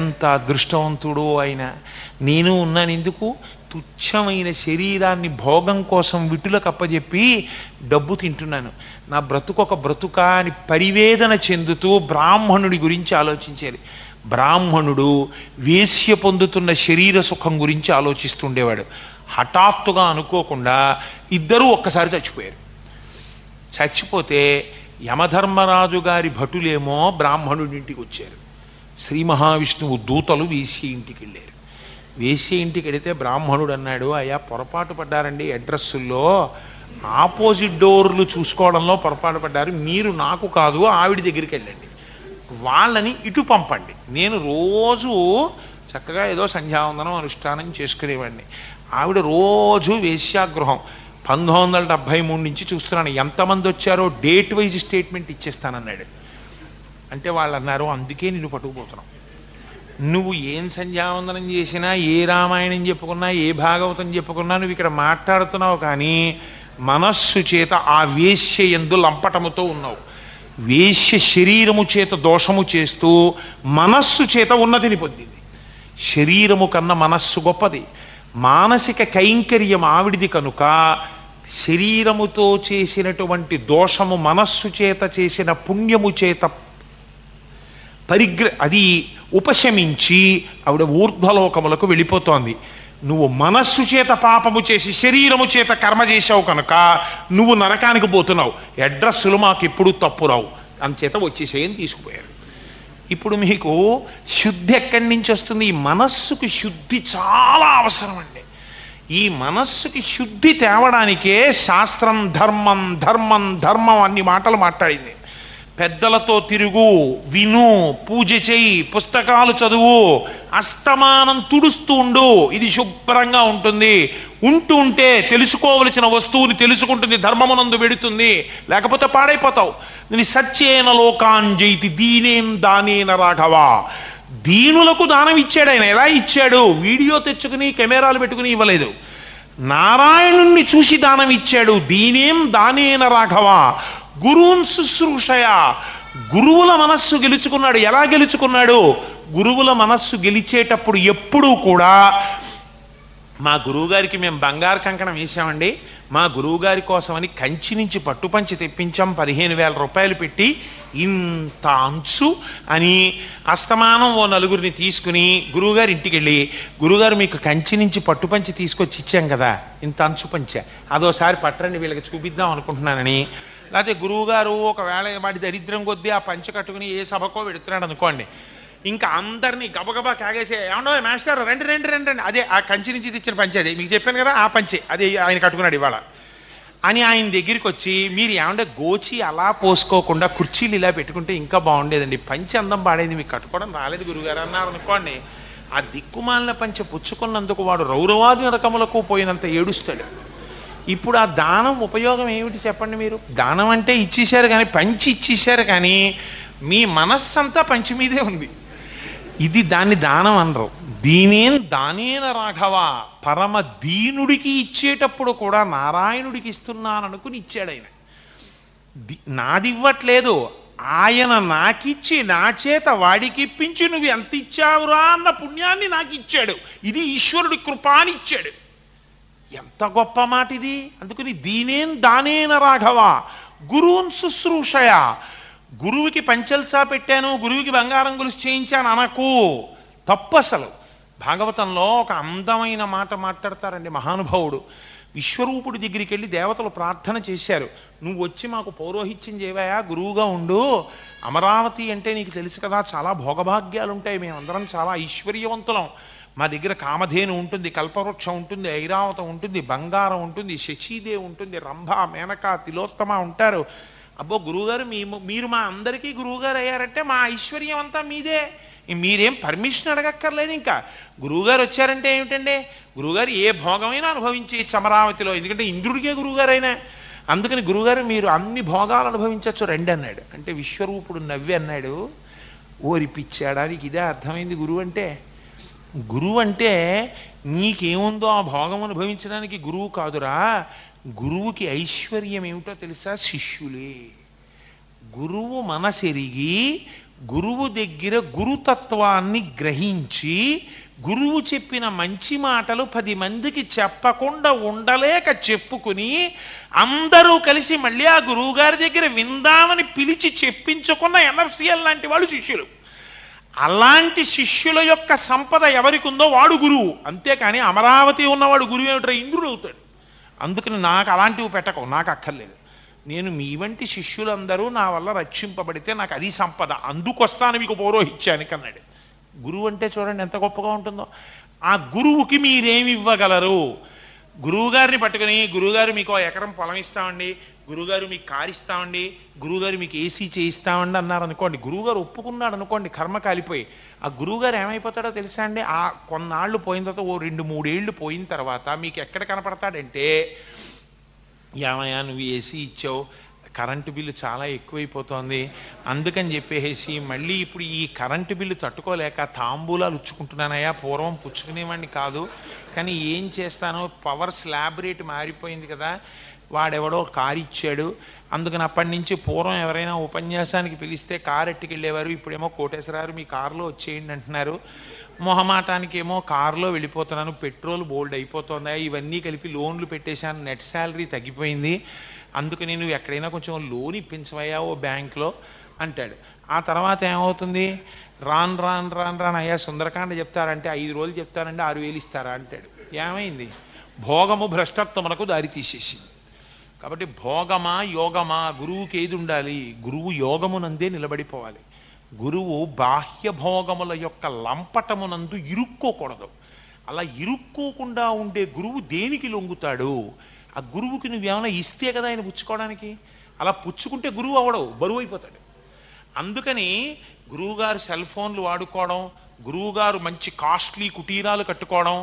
ఎంత అదృష్టవంతుడు ఆయన! నేను ఉన్నాను ఎందుకు? తుచ్చమైన శరీరాన్ని భోగం కోసం విటులకు అప్పజెప్పి డబ్బు తింటున్నాను, నా బ్రతుకొక బ్రతుక అని పరివేదన చెందుతూ బ్రాహ్మణుడి గురించి ఆలోచించేది. బ్రాహ్మణుడు వేశ్య పొందుతున్న శరీర సుఖం గురించి ఆలోచిస్తుండేవాడు. హఠాత్తుగా అనుకోకుండా ఇద్దరూ ఒక్కసారి చచ్చిపోయారు. చచ్చిపోతే యమధర్మరాజు గారి భటులేమో బ్రాహ్మణుడి ఇంటికి వచ్చారు, శ్రీ మహావిష్ణువు దూతలు వేశ్య ఇంటికి వెళ్ళారు. వేసి ఇంటికి వెళితే బ్రాహ్మణుడు అన్నాడు, అయ్యా పొరపాటు పడ్డారండి, అడ్రస్సుల్లో ఆపోజిట్ డోర్లు చూసుకోవడంలో పొరపాటు పడ్డారు, మీరు నాకు కాదు ఆవిడ దగ్గరికి వెళ్ళండి, వాళ్ళని ఇటు పంపండి, నేను రోజు చక్కగా ఏదో సంధ్యావందనం అనుష్ఠానం చేసుకునేవాడిని, ఆవిడ రోజు వేశ్యాగృహం పంతొమ్మిది వందల డెబ్భై మూడు నుంచి చూస్తున్నాను, ఎంతమంది వచ్చారో డేట్ వైజ్ స్టేట్మెంట్ ఇచ్చేస్తానన్నాడు. అంటే వాళ్ళు అన్నారు, అందుకే నేను పట్టుకుపోతున్నాం, నువ్వు ఏం సంధ్యావందనం చేసినా ఏ రామాయణం చెప్పుకున్నా ఏ భాగవతం చెప్పుకున్నా నువ్వు ఇక్కడ మాట్లాడుతున్నావు, కానీ మనస్సు చేత ఆ వేశ్య యందు లంపటముతో ఉన్నావు, వేశ్య శరీరము చేత దోషము చేస్తూ మనస్సు చేత ఉన్నతిని పొందింది. శరీరము కన్నా మనస్సు గొప్పది, మానసిక కైంకర్యం ఆవిడిది కనుక శరీరముతో చేసినటువంటి దోషము మనస్సు చేత చేసిన పుణ్యము చేత పరిగ్ర అది ఉపశమించి ఆవిడ ఊర్ధ్వలోకములకు వెళ్ళిపోతోంది. నువ్వు మనస్సు చేత పాపము చేసి శరీరము చేత కర్మ చేసావు కనుక నువ్వు నరకానికి పోతున్నావు, అడ్రస్సులు మాకు ఎప్పుడూ తప్పు రావు అంచేత వచ్చేసేయని తీసుకుపోయారు. ఇప్పుడు మీకు శుద్ధి ఎక్కడి నుంచి వస్తుంది? ఈ మనస్సుకి శుద్ధి చాలా అవసరం అండి. ఈ మనస్సుకి శుద్ధి తేవడానికే శాస్త్రం ధర్మం ధర్మం ధర్మం అన్ని మాటలు మాట్లాడింది. పెద్దలతో తిరుగు, విను, పూజ చేయి, పుస్తకాలు చదువు, అస్తమానం తుడుస్తూ ఉండు, ఇది శుభ్రంగా ఉంటుంది. ఉంటూ ఉంటే తెలుసుకోవలసిన వస్తువుని తెలుసుకుంటుంది, ధర్మమునందు వెడుతుంది, లేకపోతే పాడైపోతావు. దీని సత్యేన లోకాంజైతి దీనేం దానేన రాఘవ. దీనులకు దానం ఇచ్చాడు ఆయన. ఎలా ఇచ్చాడు? వీడియో తెచ్చుకుని కెమెరాలు పెట్టుకుని ఇవ్వలేదు, నారాయణుణ్ణి చూసి దానం ఇచ్చాడు. దీనేం దానేన రాఘవ గురువున్ శుశ్రూషయ. గురువుల మనస్సు గెలుచుకున్నాడు. ఎలా గెలుచుకున్నాడు? గురువుల మనస్సు గెలిచేటప్పుడు ఎప్పుడూ కూడా మా గురువుగారికి మేము బంగారు కంకణం వేసామండి, మా గురువుగారి కోసమని కంచి నుంచి పట్టు పంచి తెప్పించాం, పదిహేను వేల రూపాయలు పెట్టి ఇంత అంచు అని అస్తమానం ఓ నలుగురిని తీసుకుని గురువుగారి ఇంటికి వెళ్ళి, గురువుగారు మీకు కంచి నుంచి పట్టు పంచి తీసుకొచ్చి ఇచ్చాం కదా, ఇంత అంచు పంచా, అదోసారి పట్టరండి వీళ్ళకి చూపిద్దాం అనుకుంటున్నానని, లేకపోతే గురువుగారు ఒకవేళ వాటి దరిద్రం కొద్దీ ఆ పంచ కట్టుకుని ఏ సభకో పెడుతున్నాడు అనుకోండి, ఇంకా అందరినీ గబగబా కాగేసే, ఏమండో మాస్టర్ రెండు రెండు రెండు రెండు అదే ఆ కంచి నుంచి తెచ్చిన పంచే, అదే మీకు చెప్పాను కదా ఆ పంచే, అదే ఆయన కట్టుకున్నాడు ఇవాళ అని ఆయన దగ్గరికి వచ్చి, మీరు ఏమంటే గోచి అలా పోసుకోకుండా కుర్చీలు ఇలా పెట్టుకుంటే ఇంకా బాగుండేదండి, పంచి అందం పాడేది, మీకు కట్టుకోవడం రాలేదు గురువుగారు అన్నారు అనుకోండి, ఆ దిక్కుమాలిన పంచ పుచ్చుకున్నందుకు వాడు రౌరవాది రకములకు పోయినంత ఏడుస్తాడు. ఇప్పుడు ఆ దానం ఉపయోగం ఏమిటి చెప్పండి మీరు? దానం అంటే ఇచ్చేశారు కానీ, పంచి ఇచ్చేశారు కానీ మీ మనస్సు అంతా పంచి మీదే ఉంది. ఇది దాన్ని దానం అనరు. దీనేం దానేన రాఘవ, పరమ దీనుడికి ఇచ్చేటప్పుడు కూడా నారాయణుడికి ఇస్తున్నాననుకుని ఇచ్చాడు ఆయన. నాదివ్వట్లేదు, ఆయన నాకిచ్చి నా చేత వాడికిప్పించి నువ్వు ఎంత ఇచ్చావురా అన్న పుణ్యాన్ని నాకు ఇచ్చాడు. ఇది ఈశ్వరుడి కృపానిచ్చాడు. ఎంత గొప్ప మాట ఇది! అందుకని దీనేం దానేన రాఘవ గురువున్ శుశ్రూషయ. గురువుకి పంచల్సా పెట్టాను, గురువుకి బంగారం గొలుసు చేయించాను అనకు, తప్పు. అసలు భాగవతంలో ఒక అందమైన మాట మాట్లాడతారండి మహానుభావుడు. విశ్వరూపుడి దగ్గరికి వెళ్ళి దేవతలు ప్రార్థన చేశారు, నువ్వు వచ్చి మాకు పౌరోహిత్యం చేయవయా, గురువుగా ఉండు, అమరావతి అంటే నీకు తెలుసు కదా చాలా భోగభాగ్యాలు ఉంటాయి, మేమందరం చాలా ఐశ్వర్యవంతులం, మా దగ్గర కామధేను ఉంటుంది, కల్పవృక్షం ఉంటుంది, ఐరావతం ఉంటుంది, బంగారం ఉంటుంది, శచీదేవి ఉంటుంది, రంభ మేనక తిలోత్తమ ఉంటారు. అబ్బో గురువుగారు మీ మీరు మా అందరికీ గురువుగారు అయ్యారంటే మా ఐశ్వర్యం అంతా మీదే, మీరేం పర్మిషన్ అడగక్కర్లేదు. ఇంకా గురువుగారు వచ్చారంటే ఏమిటండి, గురువుగారు ఏ భోగమైనా అనుభవించవచ్చు అమరావతిలో, ఎందుకంటే ఇంద్రుడికే గురువుగారు అయినా, అందుకని గురువుగారు మీరు అన్ని భోగాలు అనుభవించవచ్చు రండి అన్నాడు. అంటే విశ్వరూపుడు నవ్వి అన్నాడు, ఓరి పిచ్చాడానికి ఇదే అర్థమైంది గురువు అంటే. గురువు అంటే నీకేముందో ఆ భోగం అనుభవించడానికి గురువు కాదురా. గురువుకి ఐశ్వర్యం ఏమిటో తెలుసా? శిష్యులే. గురువు మనసెరిగి గురువు దగ్గర గురుతత్వాన్ని గ్రహించి గురువు చెప్పిన మంచి మాటలు పది మందికి చెప్పకుండా ఉండలేక చెప్పుకుని అందరూ కలిసి మళ్ళీ ఆ గురువు గారి దగ్గర విందామని పిలిచి చెప్పించుకున్న ఎన్ఆర్సీఎల్ లాంటి వాళ్ళు శిష్యులు. అలాంటి శిష్యుల యొక్క సంపద ఎవరికి ఉందో వాడు గురువు. అంతేకాని అమరావతి ఉన్నవాడు గురువు ఏమిటో? ఇంద్రుడు అవుతాడు. అందుకని నాకు అలాంటివి పెట్టకు, నాకు అక్కర్లేదు, నేను మీ వంటి శిష్యులందరూ నా వల్ల రక్షింపబడితే నాకు అది సంపద, అందుకొస్తాను మీకు పౌరోహిత్యానికి అన్నాడు. గురువు అంటే చూడండి ఎంత గొప్పగా ఉంటుందో. ఆ గురువుకి మీరేమి ఇవ్వగలరు? గురువుగారిని పట్టుకుని గురువుగారు మీకు ఎకరం పొలం ఇస్తామండి, గురువుగారు మీకు కారు ఇస్తామండి, గురువుగారు మీకు ఏసీ చేయిస్తామండి అన్నారు అనుకోండి, గురువుగారు ఒప్పుకున్నాడు అనుకోండి, కర్మ కాలిపోయి ఆ గురువుగారు ఏమైపోతాడో తెలుసా అండి? ఆ కొన్నాళ్ళు పోయిన తర్వాత ఓ రెండు మూడేళ్ళు పోయిన తర్వాత మీకు ఎక్కడ కనపడతాడంటే, ఏమయ్యా నువ్వు ఏసీ ఇచ్చావు, కరెంటు బిల్లు చాలా ఎక్కువైపోతుంది అందుకని చెప్పేసి మళ్ళీ ఇప్పుడు ఈ కరెంటు బిల్లు తట్టుకోలేక తాంబూలాలు ఉచ్చుకుంటున్నానయ్యా, పూర్వం పుచ్చుకునేవాడిని కాదు కానీ ఏం చేస్తాను, పవర్ స్లాబ్ రేటు మారిపోయింది కదా, వాడెవడో కారు ఇచ్చాడు, అందుకని అప్పటి నుంచి పూర్వం ఎవరైనా ఉపన్యాసానికి పిలిస్తే కారు ఎట్టుకెళ్ళేవారు, ఇప్పుడేమో కోటేశ్వరారు మీ కారులో వచ్చేయండి అంటున్నారు. మొహమాటానికి ఏమో కారులో వెళ్ళిపోతున్నాను, పెట్రోల్ బోల్డ్ అయిపోతుందా, ఇవన్నీ కలిపి లోన్లు పెట్టేశాను, నెట్ శాలరీ తగ్గిపోయింది, అందుకని నువ్వు ఎక్కడైనా కొంచెం లోన్ ఇప్పించవయ్యా ఓ బ్యాంక్లో అంటాడు. ఆ తర్వాత ఏమవుతుంది, రాను రాను రాను రాను అయ్యా సుందరకాండ చెప్తారంటే ఐదు రోజులు చెప్తారంటే ఆరు వేలు ఇస్తారా అంటాడు. ఏమైంది, భోగము భ్రష్టత్వమునకు దారి తీసేసింది. కాబట్టి భోగమా యోగమా, గురువుకి ఏది ఉండాలి, గురువు యోగమునందే నిలబడిపోవాలి. గురువు బాహ్య భోగముల యొక్క లంపటమునందు ఇరుక్కోకూడదు. అలా ఇరుక్కోకుండా ఉండే గురువు దేనికి లొంగుతాడు, ఆ గురువుకి నువ్వేమైనా ఇస్తే కదా ఆయన పుచ్చుకోవడానికి, అలా పుచ్చుకుంటే గురువు అవడవు, బరువు అయిపోతాడు. అందుకని గురువుగారు సెల్ ఫోన్లు వాడుకోవడం, గురువుగారు మంచి కాస్ట్లీ కుటీరాలు కట్టుకోవడం,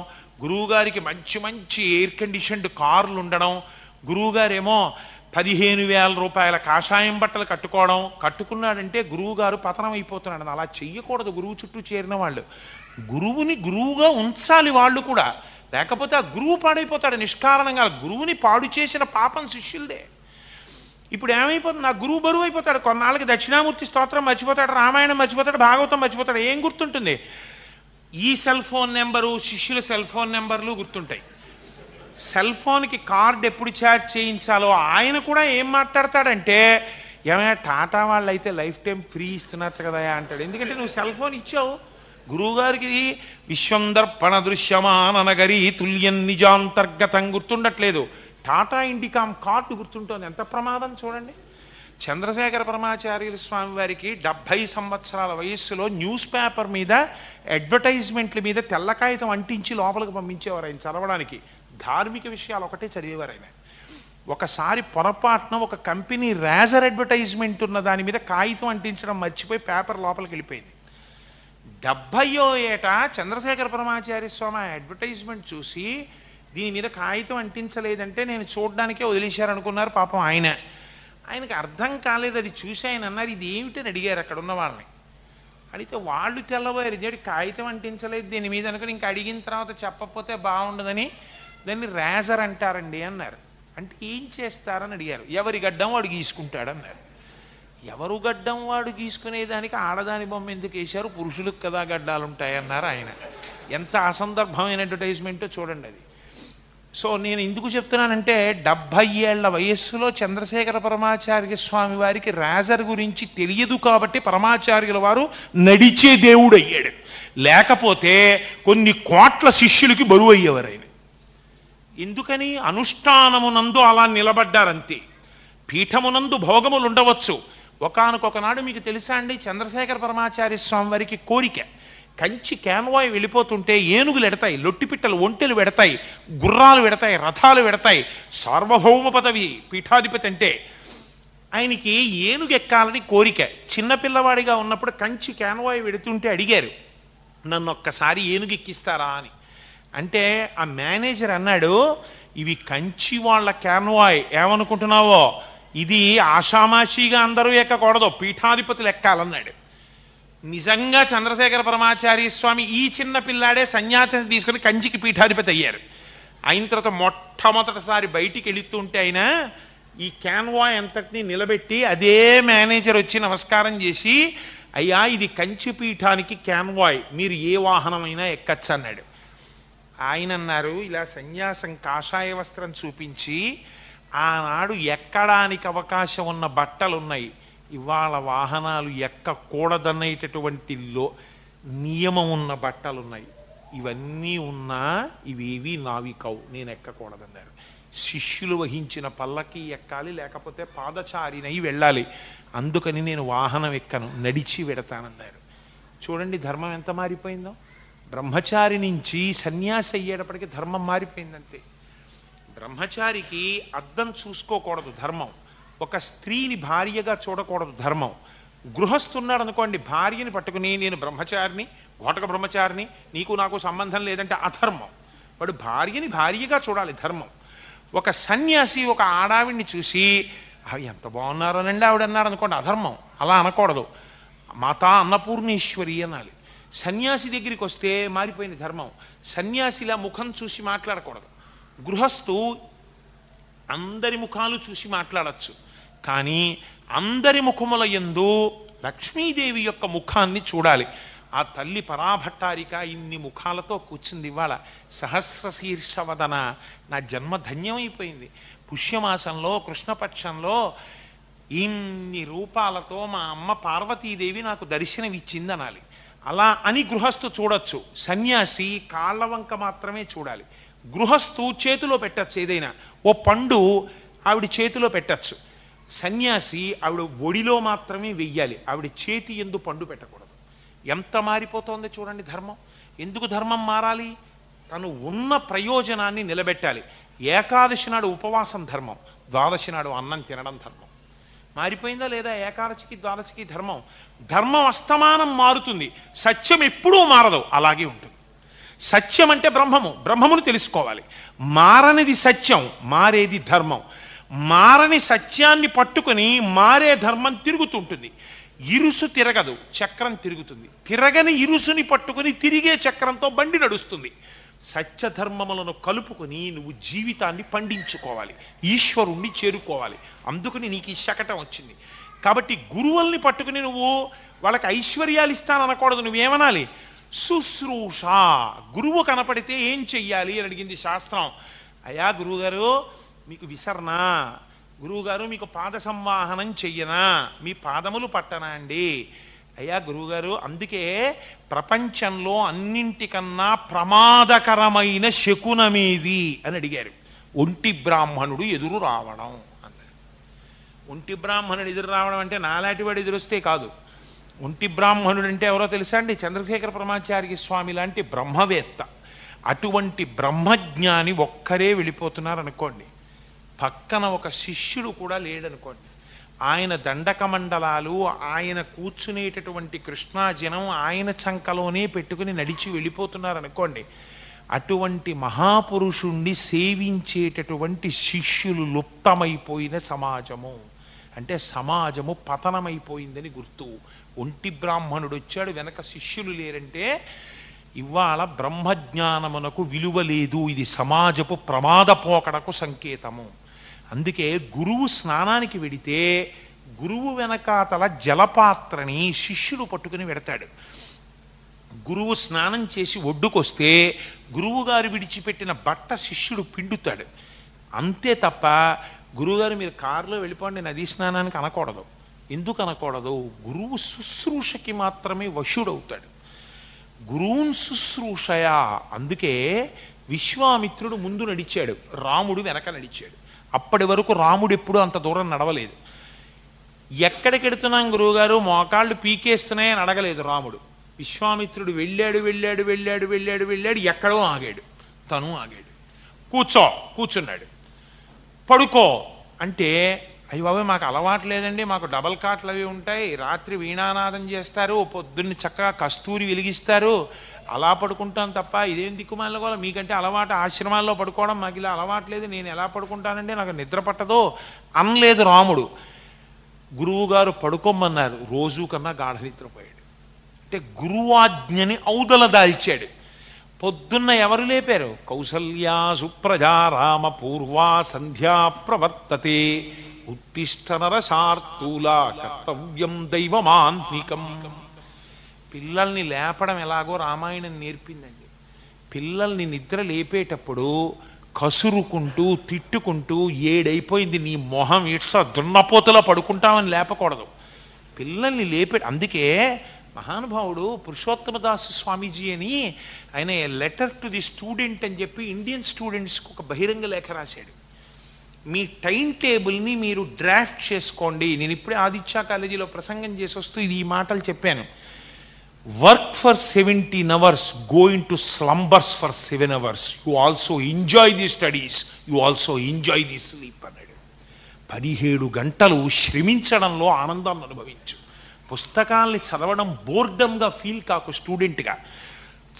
గురువుగారికి మంచి మంచి ఎయిర్ కండిషన్డ్ కార్లు ఉండడం, గురువుగారేమో పదిహేను వేల రూపాయల కాషాయం బట్టలు కట్టుకోవడం, కట్టుకున్నాడంటే గురువుగారు పతనం అయిపోతున్నాడు. అలా చెయ్యకూడదు గురువు చుట్టూ చేరిన వాళ్ళు. గురువుని గురువుగా ఉంచాలి వాళ్ళు కూడా, లేకపోతే ఆ గురువు పాడైపోతాడు నిష్కారణంగా. గురువుని పాడు చేసిన పాపం శిష్యులదే. ఇప్పుడు ఏమైపోతుంది, ఆ గురువు బరువు అయిపోతాడు, కొన్నాళ్ళకి దక్షిణామూర్తి స్తోత్రం మర్చిపోతాడు, రామాయణం మర్చిపోతాడు, భాగవతం మర్చిపోతాడు. ఏం గుర్తుంటుంది, ఈ సెల్ ఫోన్ నెంబరు, శిష్యుల సెల్ ఫోన్ నెంబర్లు గుర్తుంటాయి. సెల్ ఫోన్కి కార్డు ఎప్పుడు ఛార్జ్ చేయించాలో ఆయన కూడా ఏం మాట్లాడతాడంటే, ఏమైనా టాటా వాళ్ళు అయితే లైఫ్ టైం ఫ్రీ ఇస్తున్నట్టు కదా అంటాడు. ఎందుకంటే నువ్వు సెల్ ఫోన్ ఇచ్చావు. గురువుగారికి విశ్వం దర్పణ దృశ్యమాననగరి తుల్యం నిజాంతర్గతం గుర్తుండట్లేదు, టాటా ఇండికామ్ కార్డు గుర్తుంటుంది. ఎంత ప్రమాదం చూడండి. చంద్రశేఖర పరమాచార్యుల స్వామి వారికి డెబ్భై సంవత్సరాల వయస్సులో న్యూస్ పేపర్ మీద అడ్వర్టైజ్మెంట్ల మీద తెల్ల కాగితం అంటించి లోపలికి పంపించేవారు ఆయన చదవడానికి. ధార్మిక విషయాలు ఒకటే చదివేవారు ఆయన. ఒకసారి పొరపాటున ఒక కంపెనీ రేజర్ అడ్వర్టైజ్మెంట్ ఉన్న దాని మీద కాగితం అంటించడం మర్చిపోయి పేపర్ లోపలికి వెళ్ళిపోయింది. డెబ్భయో ఏట చంద్రశేఖర పరమాచార్య స్వామి అడ్వర్టైజ్మెంట్ చూసి దీని మీద కాగితం అంటించలేదంటే నేను చూడడానికే వదిలేశారనుకున్నారు పాపం ఆయన. ఆయనకు అర్థం కాలేదు, అది చూసి ఆయన అన్నారు ఇది ఏమిటని అడిగారు అక్కడ ఉన్న వాళ్ళని. అడిగితే వాళ్ళు తెల్లబోయారు, ఇదేంటి కాగితం అంటించలేదు దీని మీద అనుకుని, ఇంక అడిగిన తర్వాత చెప్పకపోతే బాగుండదని దాన్ని రేజర్ అంటారండి అన్నారు. అంటే ఏం చేస్తారని అడిగారు. ఎవరి గడ్డం వాడు గీసుకుంటాడు అన్నారు. ఎవరు గడ్డం వాడు గీసుకునేదానికి ఆడదాని బొమ్మ ఎందుకు వేశారు, పురుషులకు కదా గడ్డాలు ఉంటాయన్నారు ఆయన. ఎంత అసందర్భమైన అడ్వర్టైజ్మెంటో చూడండి అది. సో నేను ఎందుకు చెప్తున్నానంటే, డెబ్భై ఏళ్ల వయస్సులో చంద్రశేఖర పరమాచార్య స్వామి వారికి రేజర్ గురించి తెలియదు కాబట్టి పరమాచార్యుల వారు నడిచే దేవుడు అయ్యాడు. లేకపోతే కొన్ని కోట్ల శిష్యులకి బరువు అయ్యేవారు ఆయన. ఎందుకని, అనుష్ఠానమునందు అలా నిలబడ్డారంతే. పీఠమునందు భోగములు ఉండవచ్చు. ఒకనకొకనాడు మీకు తెలుసా అండి, చంద్రశేఖర పరమాచార్య స్వామి వారికి కోరిక, కంచి క్యాన్వాయ్ వెళ్ళిపోతుంటే ఏనుగులు ఎడతాయి, లొట్టిపిట్టలు ఒంటెలు పెడతాయి, గుర్రాలు పెడతాయి, రథాలు పెడతాయి. సార్వభౌమ పదవి పీఠాధిపతి అంటే ఆయనకి ఏనుగు ఎక్కాలని కోరిక. చిన్నపిల్లవాడిగా ఉన్నప్పుడు కంచి క్యాన్వాయ్ వెడుతుంటే అడిగారు, నన్ను ఒక్కసారి ఏనుగు ఎక్కిస్తారా అని. అంటే ఆ మేనేజర్ అన్నాడు, ఇవి కంచి వాళ్ళ క్యాన్వాయ్, ఏమనుకుంటున్నావో ఇది ఆషామాషీగా అందరూ ఎక్కకూడదు, పీఠాధిపతులు ఎక్కాలన్నాడు. నిజంగా చంద్రశేఖర పరమాచార్య స్వామి ఈ చిన్న పిల్లాడే సన్యాసం తీసుకుని కంచికి పీఠాధిపతి అయ్యారు. అయిన తర్వాత మొట్టమొదటిసారి బయటికి వెళుతుంటే ఆయన ఈ క్యాన్వాయ్ అంతటినీ నిలబెట్టి అదే మేనేజర్ వచ్చి నమస్కారం చేసి, అయ్యా ఇది కంచి పీఠానికి క్యాన్వాయ్, మీరు ఏ వాహనమైనా ఎక్కచ్చు అన్నాడు. ఆయన అన్నారు, ఇలా సన్యాసం కాషాయ వస్త్రం చూపించి ఆనాడు ఎక్కడానికి అవకాశం ఉన్న బట్టలు ఉన్నాయి, ఇవాళ వాహనాలు ఎక్కకూడదనేటటువంటి లో నియమం ఉన్న బట్టలు ఉన్నాయి, ఇవన్నీ ఉన్నా ఇవేవి నావి కావు, నేను ఎక్కకూడదన్నారు. శిష్యులు వహించిన పల్లకి ఎక్కాలి, లేకపోతే పాదచారినై వెళ్ళాలి, అందుకని నేను వాహనం ఎక్కను, నడిచి వెడతానన్నారు. చూడండి ధర్మం ఎంత మారిపోయిందో. బ్రహ్మచారి నుంచి సన్యాసి అయ్యేటప్పటికీ ధర్మం మారిపోయిందంతే. బ్రహ్మచారికి అద్దం చూసుకోకూడదు ధర్మం, ఒక స్త్రీని భార్యగా చూడకూడదు ధర్మం. గృహస్థున్నాడు అనుకోండి, భార్యని పట్టుకుని నేను బ్రహ్మచారిని, ఘోటక బ్రహ్మచారిని, నీకు నాకు సంబంధం లేదంటే అధర్మం. వాడు భార్యని భార్యగా చూడాలి ధర్మం. ఒక సన్యాసి ఒక ఆడావిడిని చూసి అవి ఎంత బాగున్నారనండి ఆవిడ అన్నారు అనుకోండి, అధర్మం. అలా అనకూడదు, మాతా అన్నపూర్ణేశ్వరి అనాలి. సన్యాసి దగ్గరికి వస్తే మారిపోయిన ధర్మం, సన్యాసిలా ముఖం చూసి మాట్లాడకూడదు. గృహస్థు అందరి ముఖాలు చూసి మాట్లాడచ్చు, కానీ అందరి ముఖముల యందు లక్ష్మీదేవి యొక్క ముఖాన్ని చూడాలి. ఆ తల్లి పరాభట్టారిక ఇన్ని ముఖాలతో కూర్చుంది ఇవాళ. సహస్రశీర్షవదన, నా జన్మ ధన్యమైపోయింది. పుష్యమాసంలో కృష్ణపక్షంలో ఇన్ని రూపాలతో మా అమ్మ పార్వతీదేవి నాకు దర్శనమిచ్చింది అనాలి. అలా అని గృహస్థు చూడొచ్చు, సన్యాసి కాళ్ళ వంక మాత్రమే చూడాలి. గృహస్థు చేతిలో పెట్టచ్చు, ఏదైనా ఓ పండు ఆవిడ చేతిలో పెట్టచ్చు. సన్యాసి ఆవిడ ఒడిలో మాత్రమే వెయ్యాలి, ఆవిడ చేతి ఎందు పండు పెట్టకూడదు. ఎంత మారిపోతుందో చూడండి ధర్మం. ఎందుకు ధర్మం మారాలి? తను ఉన్న ప్రయోజనాన్ని నిలబెట్టాలి. ఏకాదశి నాడు ఉపవాసం ధర్మం, ద్వాదశి నాడు అన్నం తినడం ధర్మం. మారిపోయిందా లేదా? ఏకాదశికి ద్వాదశికి ధర్మం ధర్మం అస్తమానం మారుతుంది. సత్యం ఎప్పుడూ మారదు, అలాగే ఉంటుంది. సత్యం అంటే బ్రహ్మము, బ్రహ్మమును తెలుసుకోవాలి. మారనిది సత్యం, మారేది ధర్మం. మారని సత్యాన్ని పట్టుకుని మారే ధర్మం తిరుగుతుంటుంది. ఇరుసు తిరగదు, చక్రం తిరుగుతుంది. తిరగని ఇరుసుని పట్టుకుని తిరిగే చక్రంతో బండి నడుస్తుంది. సత్యధర్మములను కలుపుకొని నువ్వు జీవితాన్ని పండించుకోవాలి, ఈశ్వరుణ్ణి చేరుకోవాలి. అందుకని నీకు ఈ శకటం వచ్చింది. కాబట్టి గురువుల్ని పట్టుకుని నువ్వు వాళ్ళకి ఐశ్వర్యాలు ఇస్తాననకూడదు. నువ్వేమనాలి? శుశ్రూష. గురువు కనపడితే ఏం చెయ్యాలి అని అడిగింది శాస్త్రం. అయ్యా గురువుగారు మీకు విసరనా, గురువుగారు మీకు పాద సంవాహనం చెయ్యనా, మీ పాదములు పట్టనా అండి? అయ్యా గురువుగారు, అందుకే ప్రపంచంలో అన్నింటికన్నా ప్రమాదకరమైన శకునమేది అని అడిగారు. ఒంటి బ్రాహ్మణుడు ఎదురు రావడం అన్నారు. ఒంటి బ్రాహ్మణుడు ఎదురు రావడం అంటే నాలాంటి వాడు ఎదురొస్తే కాదు. ఒంటి బ్రాహ్మణుడు అంటే ఎవరో తెలుసా అండి? చంద్రశేఖర పరమాచార్య స్వామి లాంటి బ్రహ్మవేత్త. అటువంటి బ్రహ్మజ్ఞాని ఒక్కరే వెళ్ళిపోతున్నారు అనుకోండి, పక్కన ఒక శిష్యుడు కూడా లేడనుకోండి. ఆయన దండక మండలాలు, ఆయన కూర్చునేటటువంటి కృష్ణాజనం ఆయన చంకలోనే పెట్టుకుని నడిచి వెళ్ళిపోతున్నారనుకోండి. అటువంటి మహాపురుషుణ్ణి సేవించేటటువంటి శిష్యులు లుప్తమైపోయిన సమాజము, అంటే సమాజము పతనమైపోయిందని గుర్తు. ఒంటి బ్రాహ్మణుడు వచ్చాడు, వెనక శిష్యులు లేరంటే ఇవాళ బ్రహ్మజ్ఞానమునకు విలువ లేదు. ఇది సమాజపు ప్రమాదపోకడకు సంకేతము. అందుకే గురువు స్నానానికి వెడితే గురువు వెనకాతల జలపాత్రని శిష్యుడు పట్టుకుని వెడతాడు. గురువు స్నానం చేసి ఒడ్డుకొస్తే గురువుగారు విడిచిపెట్టిన బట్ట శిష్యుడు పిండుతాడు. అంతే తప్ప గురువుగారు మీరు కారులో వెళ్ళిపోండి నదీ స్నానానికి అనకూడదు. ఎందుకు అనకూడదు? గురువు శుశ్రూషకి మాత్రమే వశుడవుతాడు. గురువున్ శుశ్రూషయా. అందుకే విశ్వామిత్రుడు ముందు నడిచాడు, రాముడు వెనక నడిచాడు. అప్పటి వరకు రాముడు ఎప్పుడూ అంత దూరం నడవలేదు. ఎక్కడికి వెడుతున్నాం గురువుగారు, మోకాళ్ళు పీకేస్తున్నాయని అడగలేదు రాముడు. విశ్వామిత్రుడు వెళ్ళాడు వెళ్ళాడు వెళ్ళాడు వెళ్ళాడు వెళ్ళాడు ఎక్కడో ఆగాడు. తను ఆగాడు. కూర్చో కూర్చున్నాడు. పడుకో అంటే అయ్యి బాబాయ్ మాకు అలవాటు లేదండి, మాకు డబల్ కాట్లు అవి ఉంటాయి, రాత్రి వీణానాదం చేస్తారు, పొద్దున్న చక్కగా కస్తూరి వెలిగిస్తారు, అలా పడుకుంటాం తప్ప ఇదేం దిక్కుమాలిన మీకంటే అలవాటు, ఆశ్రమాల్లో పడుకోవడం మాకు ఇలా అలవాట్లేదు, నేను ఎలా పడుకుంటానండి, నాకు నిద్ర పట్టదు అనలేదు రాముడు. గురువుగారు పడుకోమన్నారు, రోజు కన్నా గాఢ నిద్రపోయాడు. అంటే గురువాజ్ఞని ఔదల దాల్చాడు. పొద్దున్న ఎవరు లేపారు? కౌసల్యా సుప్రజా రామ పూర్వా సంధ్యా ప్రవర్తతే ఉత్తిష్ట నరశార్తూల కర్తవ్యం దైవమాంత్మికం. పిల్లల్ని లేపడం ఎలాగో రామాయణం నేర్పిందండి. పిల్లల్ని నిద్ర లేపేటప్పుడు కసురుకుంటూ తిట్టుకుంటూ ఏడైపోయింది నీ మొహం ఇట్స దున్నపోతలో పడుకుంటామని లేపకూడదు. పిల్లల్ని లేపే అందుకే మహానుభావుడు పురుషోత్తమదాసు స్వామీజీ అని ఆయన లెటర్ టు ది స్టూడెంట్ అని చెప్పి ఇండియన్ స్టూడెంట్స్కి ఒక బహిరంగ లేఖ రాశాడు. మీ టైం టేబుల్ని మీరు డ్రాఫ్ట్ చేసుకోండి. నేను ఇప్పుడే ఆదిత్య కాలేజీలో ప్రసంగం చేసి వస్తూ ఇది ఈ మాటలు చెప్పాను. Work for seventeen hours, go into slumbers for seven hours, you also enjoy the studies, you also enjoy the sleep అన్నాడు. పదిహేడు గంటలు శ్రమించడంలో ఆనందాన్ని అనుభవించు. పుస్తకాల్ని చదవడం బోర్డంగా ఫీల్ కాకు, స్టూడెంట్గా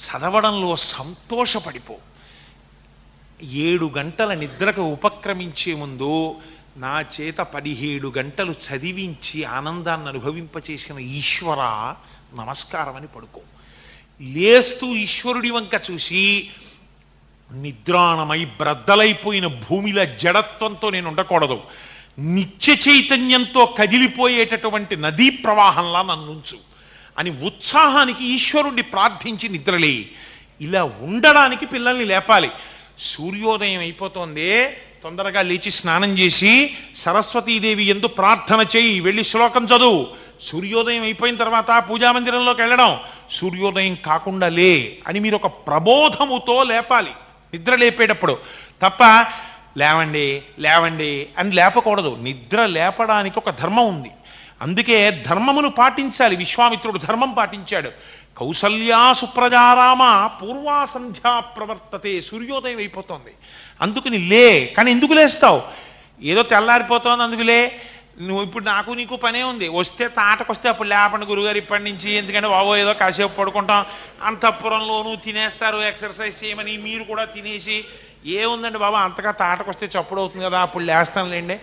చదవడంలో సంతోషపడిపో. ఏడు గంటల నిద్రకు ఉపక్రమించే ముందు నా చేత పదిహేడు గంటలు చదివించి ఆనందాన్ని అనుభవింపచేసిన ఈశ్వర నమస్కారం అని పడుకో. లేస్తూ ఈశ్వరుడి వంక చూసి నిద్రాణమై బ్రద్దలైపోయిన భూమిలా జడత్వంతో నేను ఉండకూడదు. నిత్య చైతన్యంతో కదిలిపోయేటటువంటి నదీ ప్రవాహంలా నన్నుంచు అని ఉత్సాహానికి ఈశ్వరుణ్ణి ప్రార్థించి నిద్రలే. ఇలా ఉండడానికి పిల్లల్ని లేపాలి. సూర్యోదయం అయిపోతుంది, తొందరగా లేచి స్నానం చేసి సరస్వతీదేవి యందు ప్రార్థన చేయి, వెళ్ళి శ్లోకం చదువు. సూర్యోదయం అయిపోయిన తర్వాత పూజామందిరంలోకి వెళ్ళడం, సూర్యోదయం కాకుండా లే అని మీరు ఒక ప్రబోధముతో లేపాలి నిద్ర లేపేటప్పుడు. తప్ప లేవండి లేవండి అని లేపకూడదు. నిద్ర లేపడానికి ఒక ధర్మం ఉంది, అందుకే ధర్మమును పాటించాలి. విశ్వామిత్రుడు ధర్మం పాటించాడు. కౌసల్యా సుప్రజారామ పూర్వా సంధ్యా ప్రవర్తతే. సూర్యోదయం అయిపోతుంది అందుకని లే. కానీ ఎందుకు లేస్తావు? ఏదో తెల్లారిపోతుంది అందుకులే. నువ్వు ఇప్పుడు నాకు నీకు పనే ఉంది, వస్తే తాటకొస్తే అప్పుడు లేపండి గురుగారు ఇప్పటి నుంచి, ఎందుకంటే బాబో ఏదో కాసేపు పడుకుంటాం. అంతఃపురంలోనూ తినేస్తారు ఎక్సర్సైజ్ చేయమని, మీరు కూడా తినేసి ఏముందండి బాబా అంతగా తాటకొస్తే చప్పుడు అవుతుంది కదా అప్పుడు లేస్తానులేండి,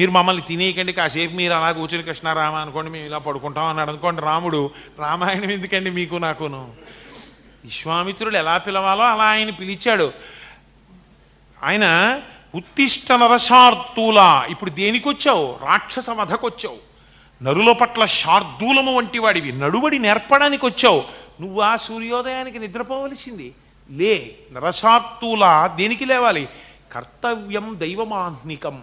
మీరు మమ్మల్ని తినేయకండి కాసేపు, మీరు అలా కూర్చుని కృష్ణారామ అనుకోండి మేము ఇలా పడుకుంటాం అన్నాడు అనుకోండి రాముడు. రామాయణం ఎందుకండి మీకు నాకును? విశ్వామిత్రుడు ఎలా పిలవాలో అలా ఆయన పిలిచాడు. ఆయన ఉత్తిష్ట నరశార్దూలా, ఇప్పుడు దేనికొచ్చావు? రాక్షస వధకొచ్చావు. నరుల పట్ల శార్దూలము వంటి వాడివి, నడువడి నేర్పడానికి వచ్చావు. నువ్వు ఆ సూర్యోదయానికి నిద్రపోవలసింది లే. నరశార్తూలా దేనికి లేవాలి? కర్తవ్యం దైవమాహ్నికం,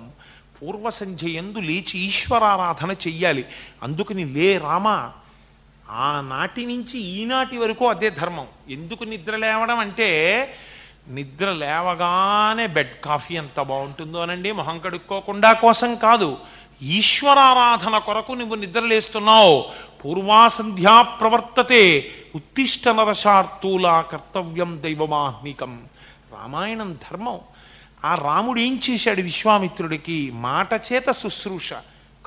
పూర్వసంధ్యయందు లేచి ఈశ్వరారాధన చెయ్యాలి. అందుకని లే రామా. ఆనాటి నుంచి ఈనాటి వరకు అదే ధర్మం. ఎందుకు నిద్ర లేవడం అంటే, నిద్ర లేవగానే బెడ్ కాఫీ ఎంత బాగుంటుందోనండి మొహం కడుక్కోకుండా కోసం కాదు, ఈశ్వరారాధన కొరకు నువ్వు నిద్రలేస్తున్నావు. పూర్వాసంధ్యా ప్రవర్తతే ఉత్తిష్ట నరశార్తూలా కర్తవ్యం దైవమాహ్నికం. రామాయణం ధర్మం. ఆ రాముడు ఏం చేశాడు విశ్వామిత్రుడికి? మాట చేత శుశ్రూష,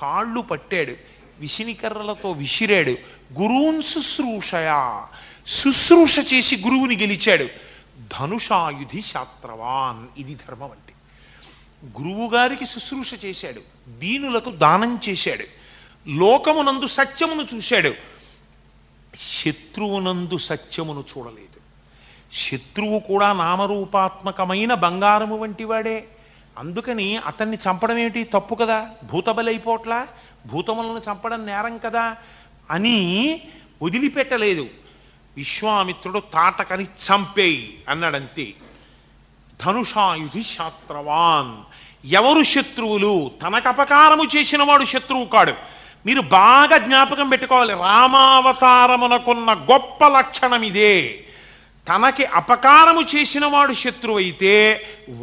కాళ్ళు పట్టాడు, విసినికర్రలతో విసిరాడు. గురువున్ శుశ్రూషయా, శుశ్రూష చేసి గురువుని గెలిచాడు. ధనుషాయుధి శాస్త్రవాన్, ఇది ధర్మం అంటే. గురువుగారికి శుశ్రూష చేశాడు, దీనులకు దానం చేశాడు, లోకమునందు సత్యమును చూశాడు, శత్రువునందు సత్యమును చూడలేదు. శత్రువు కూడా నామరూపాత్మకమైన బంగారము వంటి వాడే, అందుకని అతన్ని చంపడం ఏమిటి? తప్పు కదా, భూతబలైపోట్లా, భూతములను చంపడం నేరం కదా అని వదిలిపెట్టలేదు. విశ్వామిత్రుడు తాటకని చంపేయి అన్నాడంతే. ధనుషాయుధి శాస్త్రవాన్, ఎవరు శత్రువులు? తనకపకారము చేసిన వాడు శత్రువు కాడు. మీరు బాగా జ్ఞాపకం పెట్టుకోవాలి, రామావతారమునకున్న గొప్ప లక్షణం ఇదే. తనకి అపకారము చేసిన వాడు శత్రువు అయితే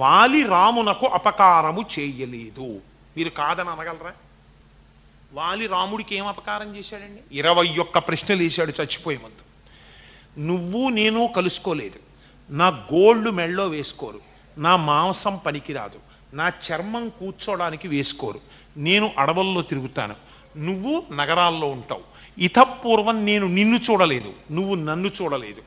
వాలి రామునకు అపకారము చేయలేదు. మీరు కాదని అనగలరా? వాలి రాముడికి ఏం అపకారం చేశాడండి? ఇరవై ఒక్క ప్రశ్నలు వేశాడు చచ్చిపోయే ముందు. నువ్వు నేను కలుసుకోలేదు, నా గోళ్ళు మెళ్ళో వేసుకోరు, నా మాంసం పనికిరాదు, నా చర్మం కూర్చోడానికి వేసుకోరు, నేను అడవుల్లో తిరుగుతాను, నువ్వు నగరాల్లో ఉంటావు, ఇతపూర్వం నేను నిన్ను చూడలేదు, నువ్వు నన్ను చూడలేదు,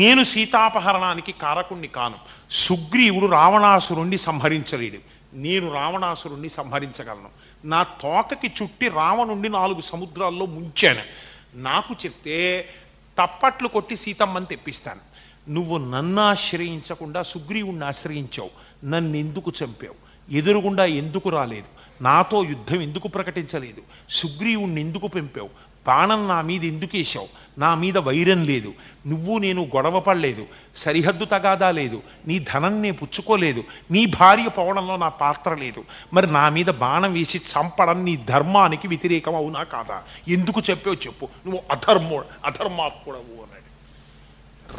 నేను సీతాపహరణానికి కారకుణ్ణి కాను, సుగ్రీవుడు రావణాసురుణ్ణి సంహరించలేడు, నేను రావణాసురుణ్ణి సంహరించగలను, నా తోకకి చుట్టి రావణుణ్ణి నాలుగు సముద్రాల్లో ముంచాను, నాకు చెప్తే తప్పట్లు కొట్టి సీతమ్మని తెప్పిస్తాను, నువ్వు నన్ను ఆశ్రయించకుండా సుగ్రీవుణ్ణి ఆశ్రయించావు, నన్ను ఎందుకు చంపావు? ఎదురుగుండా ఎందుకు రాలేదు? నాతో యుద్ధం ఎందుకు ప్రకటించలేదు? సుగ్రీవుణ్ణి ఎందుకు పెంపావు? బాణం నా మీద ఎందుకు వేశావు? నా మీద వైరం లేదు, నువ్వు నేను గొడవ పడలేదు, సరిహద్దు తగాదా లేదు, నీ ధనం నే పుచ్చుకోలేదు, నీ భార్య పోవడంలో నా పాత్ర లేదు, మరి నా మీద బాణం వేసి చంపడం నీ ధర్మానికి వ్యతిరేకం అవునా కాదా? ఎందుకు చెప్పావు చెప్పు, నువ్వు అధర్మో అధర్మాత్ముడవు అన్నాడు.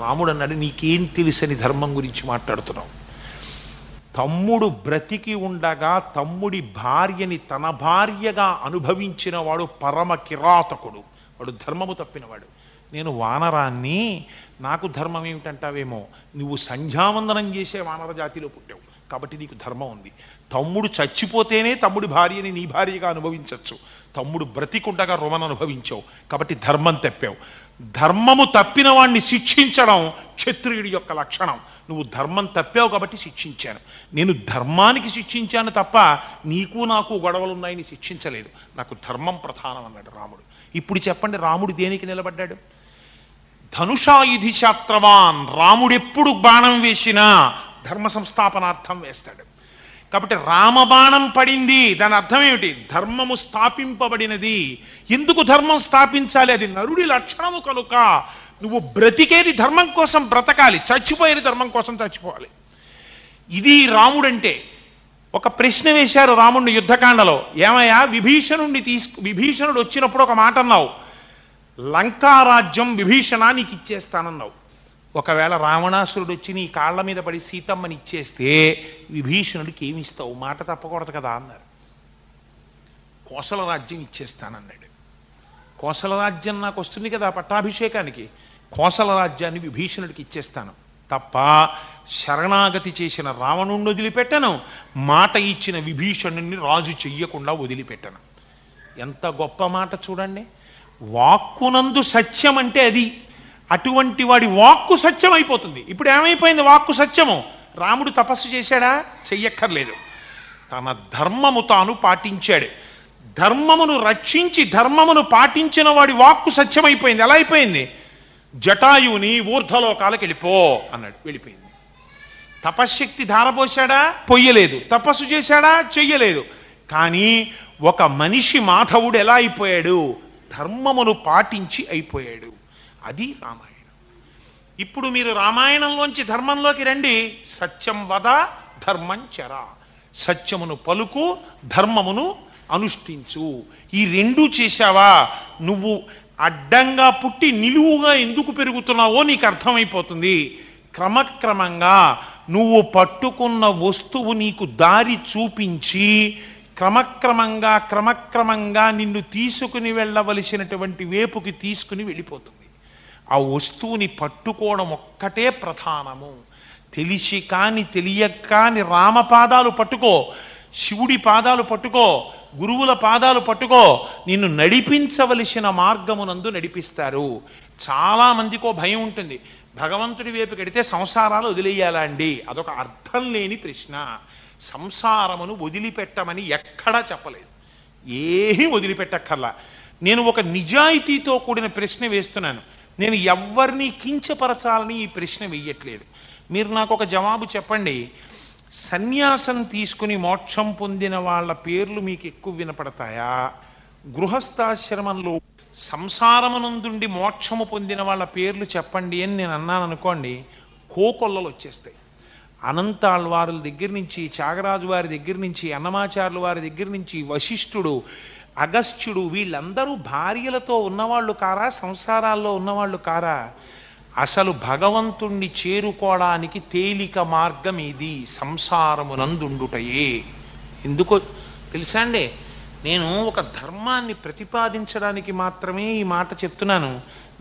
రాముడు అన్నాడు, నీకేం తెలుసని ధర్మం గురించి మాట్లాడుతున్నావు? తమ్ముడు బ్రతికి ఉండగా తమ్ముడి భార్యని తన భార్యగా అనుభవించిన వాడు పరమ కిరాతకుడు, వాడు ధర్మము తప్పినవాడు. నేను వానరాన్ని, నాకు ధర్మం ఏమిటంటావేమో. నువ్వు సంధ్యావందనం చేసే వానర జాతిలో పుట్టావు కాబట్టి నీకు ధర్మం ఉంది. తమ్ముడు చచ్చిపోతేనే తమ్ముడి భార్యని నీ భార్యగా అనుభవించవచ్చు, తమ్ముడు బ్రతికుండగా రుమను అనుభవించావు కాబట్టి ధర్మం తప్పావు. ధర్మము తప్పిన వాడిని శిక్షించడం క్షత్రియుడి యొక్క లక్షణం. నువ్వు ధర్మం తప్పావు కాబట్టి శిక్షించాను, నేను ధర్మానికి శిక్షించాను తప్ప నీకు నాకు గొడవలు ఉన్నాయని శిక్షించలేదు, నాకు ధర్మం ప్రధానం అన్నాడు రాముడు. ఇప్పుడు చెప్పండి రాముడు దేనికి నిలబడ్డాడు? ధనుషాయుధి శాస్త్రవాన్. రాముడెప్పుడు బాణం వేసినా ధర్మ సంస్థాపనార్థం వేస్తాడు. కాబట్టి రామబాణం పడింది, దాని అర్థం ఏమిటి? ధర్మము స్థాపింపబడినది. ఎందుకు ధర్మం స్థాపించాలి? అది నరుడి లక్షణము కనుక. నువ్వు బ్రతికేది ధర్మం కోసం బ్రతకాలి, చచ్చిపోయేది ధర్మం కోసం చచ్చిపోవాలి. ఇది రాముడంటే. ఒక ప్రశ్న వేశారు రాముడిని యుద్ధకాండలో, ఏమయ్యా విభీషణుడిని తీసుకు విభీషణుడు వచ్చినప్పుడు ఒక మాట అన్నావు, లంకారాజ్యం విభీషణ నీకు ఇచ్చేస్తానన్నావు. ఒకవేళ రావణాసురుడు వచ్చి నీ కాళ్ళ మీద పడి సీతమ్మని ఇచ్చేస్తే విభీషణుడికి ఏమిస్తావు? మాట తప్పకూడదు కదా అన్నారు. కోసల రాజ్యం ఇచ్చేస్తానన్నాడు. కోసల రాజ్యం నాకు వస్తుంది కదా పట్టాభిషేకానికి, కోసల రాజ్యాన్ని విభీషణుడికి ఇచ్చేస్తాను తప్ప శరణాగతి చేసిన రావణుణ్ణి వదిలిపెట్టను, మాట ఇచ్చిన విభీషణుణ్ణి రాజు చెయ్యకుండా వదిలిపెట్టను. ఎంత గొప్ప మాట చూడండి. వాక్కునందు సత్యం అంటే అది. అటువంటి వాడి వాక్కు సత్యం అయిపోతుంది. ఇప్పుడు ఏమైపోయింది వాక్కు సత్యము? రాముడు తపస్సు చేశాడా? చెయ్యక్కర్లేదు. తన ధర్మము తాను పాటించాడు. ధర్మమును రక్షించి ధర్మమును పాటించిన వాడి వాక్కు సత్యమైపోయింది. ఎలా అయిపోయింది? జటాయువుని ఊర్ధ్వలోకాలకు వెళ్ళిపో అన్నాడు, వెళ్ళిపోయింది. తపశ్శక్తి ధారపోశాడా? పొయ్యలేదు. తపస్సు చేశాడా? చెయ్యలేదు. కానీ ఒక మనిషి మాధవుడు ఎలా అయిపోయాడు? ధర్మమును పాటించి అయిపోయాడు. అది రామాయణం. ఇప్పుడు మీరు రామాయణంలోంచి ధర్మంలోకి రండి. సత్యం వద ధర్మం చర, సత్యమును పలుకు ధర్మమును అనుష్ఠించు. ఈ రెండూ చేశావా నువ్వు అడ్డంగా పుట్టి నిలువుగా ఎందుకు పెరుగుతున్నావో నీకు అర్థమైపోతుంది. క్రమక్రమంగా నువ్వు పట్టుకున్న వస్తువు నీకు దారి చూపించి క్రమక్రమంగా క్రమక్రమంగా నిన్ను తీసుకుని వెళ్ళవలసినటువంటి వేపుకి తీసుకుని వెళ్ళిపోతుంది. ఆ వస్తువుని పట్టుకోవడం ఒక్కటే ప్రధానము. తెలిసి కాని తెలియక కాని రామపాదాలు పట్టుకో, శివుడి పాదాలు పట్టుకో, గురువుల పాదాలు పట్టుకో, నిన్ను నడిపించవలసిన మార్గమునందు నడిపిస్తారు. చాలామందికో భయం ఉంటుంది, భగవంతుడి వైపు కడితే సంసారాలు వదిలేయాలా అండి? అదొక అర్థం లేని ప్రశ్న. సంసారమును వదిలిపెట్టమని ఎక్కడా చెప్పలేదు, ఏమీ వదిలిపెట్టక్కర్లా. నేను ఒక నిజాయితీతో కూడిన ప్రశ్న వేస్తున్నాను. నేను ఎవరిని కించపరచాలని ఈ ప్రశ్న వేయట్లేదు. మీరు నాకు ఒక జవాబు చెప్పండి. సన్యాసం తీసుకుని మోక్షం పొందిన వాళ్ళ పేర్లు మీకు ఎక్కువ వినపడతాయా? గృహస్థాశ్రమంలో సంసారమునందుండి మోక్షము పొందిన వాళ్ళ పేర్లు చెప్పండి అని నేను అన్నాను అనుకోండి, కోకొల్లలు వచ్చేస్తాయి. అనంతాళ్ వారి దగ్గర నుంచి, త్యాగరాజు వారి దగ్గర నుంచి, అన్నమాచార్యుల వారి దగ్గర నుంచి, వశిష్ఠుడు, అగస్త్యుడు, వీళ్ళందరూ భార్యలతో ఉన్నవాళ్ళు కారా? సంసారాల్లో ఉన్నవాళ్ళు కారా? అసలు భగవంతుణ్ణి చేరుకోవడానికి తేలిక మార్గం ఇది, సంసారమునందుండుటయే. ఎందుకో తెలుసా అండి, నేను ఒక ధర్మాన్ని ప్రతిపాదించడానికి మాత్రమే ఈ మాట చెప్తున్నాను,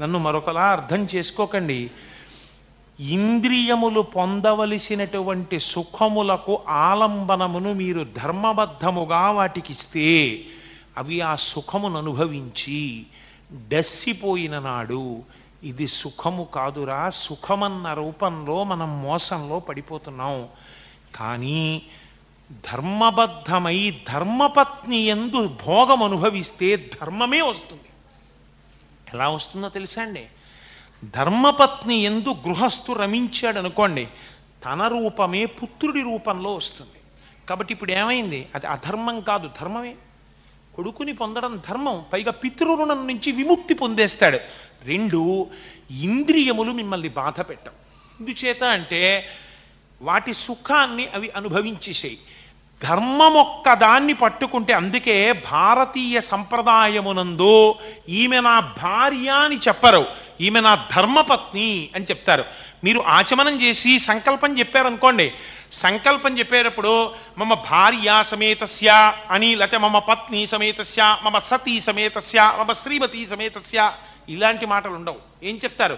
నన్ను మరొకలా అర్థం చేసుకోకండి. ఇంద్రియములు పొందవలసినటువంటి సుఖములకు ఆలంబనమును మీరు ధర్మబద్ధముగా వాటికిస్తే అవి ఆ సుఖమును అనుభవించి డస్సిపోయిన నాడు ఇది సుఖము కాదురా, సుఖమన్న రూపంలో మనం మోసంలో పడిపోతున్నాం. కానీ ధర్మబద్ధమై ధర్మపత్ని ఎందు భోగం అనుభవిస్తే ధర్మమే వస్తుంది. ఎలా వస్తుందో తెలుసా అండి, ధర్మపత్ని ఎందు గృహస్థు రమించాడు అనుకోండి, తన రూపమే పుత్రుడి రూపంలో వస్తుంది. కాబట్టి ఇప్పుడు ఏమైంది? అది అధర్మం కాదు, ధర్మమే. కొడుకుని పొందడం ధర్మం, పైగా పితృరుణం నుంచి విముక్తి పొందేస్తాడు. రెండు ఇంద్రియములు మిమ్మల్ని బాధ పెట్టం. ఎందుచేత అంటే వాటి సుఖాన్ని అవి అనుభవించేసేయి. ధర్మం ఒక్కదాన్ని పట్టుకుంటే, అందుకే భారతీయ సంప్రదాయమునందు ఈమె నా భార్య అని చెప్పరు, ఈమె నా ధర్మపత్ని అని చెప్తారు. మీరు ఆచమనం చేసి సంకల్పం చెప్పారనుకోండి, సంకల్పం చెప్పేటప్పుడు మమ భార్య సమేతస్య అని, లేకపోతే మమ పత్ని సమేతస్య, మమ సతీ సమేతస్య, మమ శ్రీమతి సమేతస్య, ఇలాంటి మాటలు ఉండవు. ఏం చెప్తారు?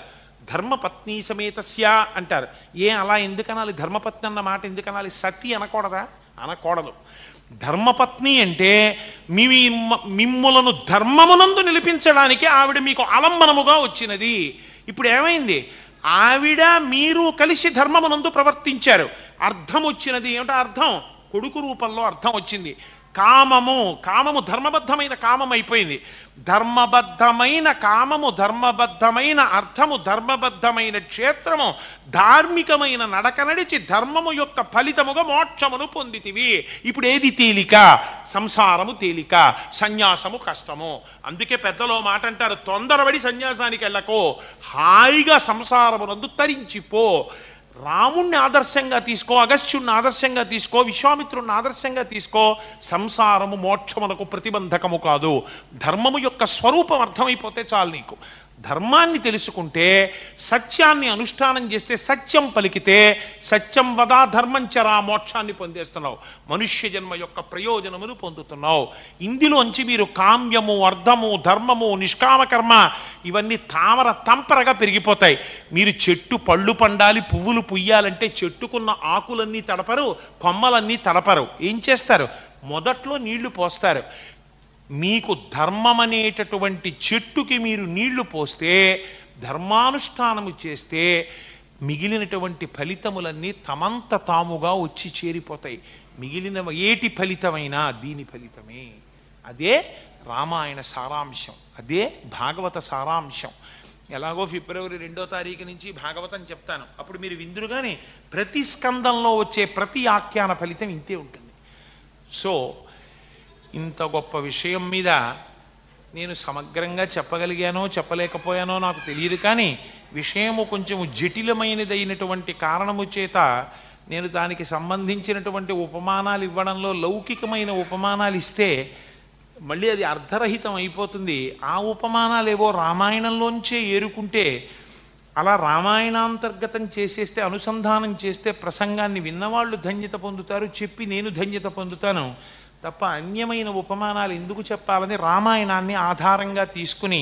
ధర్మపత్ని సమేతస్య అంటారు. ఏ అలా ఎందుకనాలి? ధర్మపత్ని అన్న మాట ఎందుకనాలి? సతీ అనకూడదా? అనకూడదు. ధర్మపత్ని అంటే మీ మిమ్ములను ధర్మమునందు నిలిపించడానికి ఆవిడ మీకు ఆలంబనముగా వచ్చినది. ఇప్పుడు ఏమైంది? ఆవిడ మీరు కలిసి ధర్మమునందు ప్రవర్తించారు, అర్థం వచ్చినది. ఏమిటో అర్థం? కొడుకు రూపంలో అర్థం వచ్చింది. కామము కామము ధర్మబద్ధమైన కామం అయిపోయింది. ధర్మబద్ధమైన కామము, ధర్మబద్ధమైన అర్థము, ధర్మబద్ధమైన క్షేత్రము, ధార్మికమైన నడక నడిచి ధర్మము యొక్క ఫలితముగా మోక్షమును పొందితివి. ఇప్పుడు ఏది తేలిక? సంసారము తేలిక, సన్యాసము కష్టము. అందుకే పెద్దలో మాట అంటారు, తొందరపడి సన్యాసానికి వెళ్ళకో, హాయిగా సంసారమునందు తరించిపో. రాముణ్ణి ఆదర్శంగా తీసుకో, అగస్త్యుణ్ణి ఆదర్శంగా తీసుకో, విశ్వామిత్రుణ్ణి ఆదర్శంగా తీసుకో. సంసారము మోక్షమునకు ప్రతిబంధకము కాదు. ధర్మము యొక్క స్వరూపం అర్థమైపోతే చాలు నీకు. ధర్మాన్ని తెలుసుకుంటే, సత్యాన్ని అనుష్ఠానం చేస్తే, సత్యం పలికితే, సత్యం వదా ధర్మం చరా, మోక్షాన్ని పొందేస్తున్నావు, మనుష్య జన్మ యొక్క ప్రయోజనమును పొందుతున్నావు. ఇందులోంచి మీరు కామ్యము, అర్థము, ధర్మము, నిష్కామకర్మ ఇవన్నీ తామర తంపరగా పెరిగిపోతాయి. మీరు చెట్టు పళ్ళు పండాలి, పువ్వులు పుయ్యాలంటే చెట్టుకున్న ఆకులన్నీ తడపరు, కొమ్మలన్నీ తడపరు. ఏం చేస్తారు? మొదట్లో నీళ్లు పోస్తారు. మీకు ధర్మం అనేటటువంటి చెట్టుకి మీరు నీళ్లు పోస్తే, ధర్మానుష్ఠానము చేస్తే, మిగిలినటువంటి ఫలితములన్నీ తమంత తాముగా వచ్చి చేరిపోతాయి. మిగిలిన ఏటి ఫలితమైనా దీని ఫలితమే. అదే రామాయణ సారాంశం, అదే భాగవత సారాంశం. ఎలాగో ఫిబ్రవరి రెండో తారీఖు నుంచి భాగవతం చెప్తాను, అప్పుడు మీరు విందురు. కానీ ప్రతి స్కందంలో వచ్చే ప్రతి ఆఖ్యాన ఫలితం ఇంతే ఉంటుంది. సో ఇంత గొప్ప విషయం మీద నేను సమగ్రంగా చెప్పగలిగానో చెప్పలేకపోయానో నాకు తెలియదు. కానీ విషయము కొంచెము జటిలమైనదైనటువంటి కారణము చేత నేను దానికి సంబంధించినటువంటి ఉపమానాలు ఇవ్వడంలో లౌకికమైన ఉపమానాలు ఇస్తే మళ్ళీ అది అర్థరహితం అయిపోతుంది. ఆ ఉపమానాలు ఏవో రామాయణంలోంచే ఏరుకుంటే, అలా రామాయణాంతర్గతం చేసేస్తే, అనుసంధానం చేస్తే ప్రసంగాన్ని విన్నవాళ్ళు ధన్యత పొందుతారు, చెప్పి నేను ధన్యత పొందుతాను తప్ప. అన్యమైన ఉపమానాలు ఎందుకు చెప్పాలని రామాయణాన్ని ఆధారంగా తీసుకుని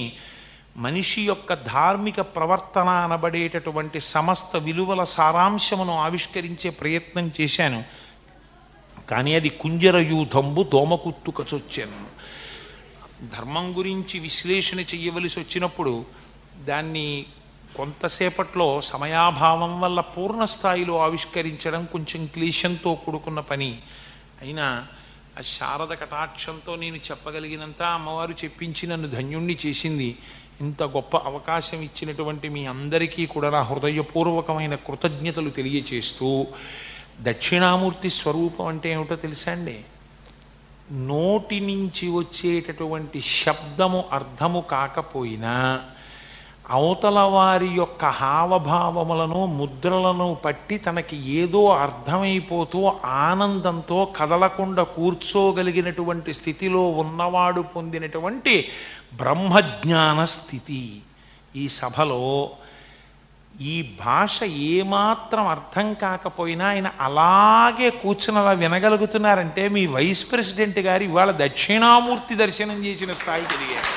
మనిషి యొక్క ధార్మిక ప్రవర్తన అనబడేటటువంటి సమస్త విలువల సారాంశమును ఆవిష్కరించే ప్రయత్నం చేశాను. కానీ అది కుంజరయూథంబు దోమకుత్తుకచొచ్చాను. ధర్మం గురించి విశ్లేషణ చేయవలసి వచ్చినప్పుడు దాన్ని కొంతసేపట్లో సమయాభావం వల్ల పూర్ణస్థాయిలో ఆవిష్కరించడం కొంచెం క్లేశంతో కూడుకున్న పని అయినా, ఆ శారద కటాక్షంతో నేను చెప్పగలిగినంత అమ్మవారు చెప్పించి నన్ను ధన్యుణ్ణి చేసింది. ఇంత గొప్ప అవకాశం ఇచ్చినటువంటి మీ అందరికీ కూడా నా హృదయపూర్వకమైన కృతజ్ఞతలు తెలియచేస్తూ, దక్షిణామూర్తి స్వరూపం అంటే ఏమిటో తెలుసా అండి? నోటి నుంచి వచ్చేటటువంటి శబ్దము అర్థము కాకపోయినా అవతల వారి యొక్క హావభావములను, ముద్రలను పట్టి తనకి ఏదో అర్థమైపోతూ ఆనందంతో కదలకుండా కూర్చోగలిగినటువంటి స్థితిలో ఉన్నవాడు పొందినటువంటి బ్రహ్మజ్ఞాన స్థితి. ఈ సభలో ఈ భాష ఏమాత్రం అర్థం కాకపోయినా ఆయన అలాగే కూర్చుని అలా వినగలుగుతున్నారంటే మీ వైస్ ప్రెసిడెంట్ గారు ఇవాళ దక్షిణామూర్తి దర్శనం చేసిన స్థాయి కలిగారు.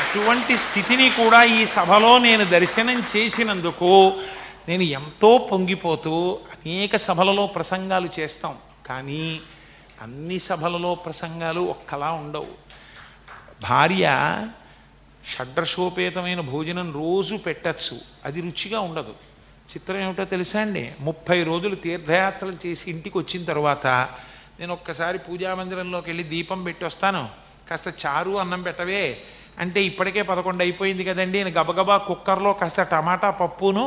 అటువంటి స్థితిని కూడా ఈ సభలో నేను దర్శనం చేసినందుకు నేను ఎంతో పొంగిపోతూ, అనేక సభలలో ప్రసంగాలు చేస్తాం కానీ అన్ని సభలలో ప్రసంగాలు ఒక్కలా ఉండవు. భార్య షడ్రశోపేతమైన భోజనం రోజు పెట్టచ్చు, అది రుచిగా ఉండదు. చిత్రం ఏమిటో తెలుసా అండి? ముప్పై రోజులు తీర్థయాత్రలు చేసి ఇంటికి వచ్చిన తర్వాత నేను ఒక్కసారి పూజామందిరంలోకి వెళ్ళి దీపం పెట్టి వస్తాను, కాస్త చారు అన్నం పెట్టవే అంటే ఇప్పటికే పదకొండు అయిపోయింది కదండి, నేను గబగబా కుక్కర్లో కాస్త టమాటా పప్పును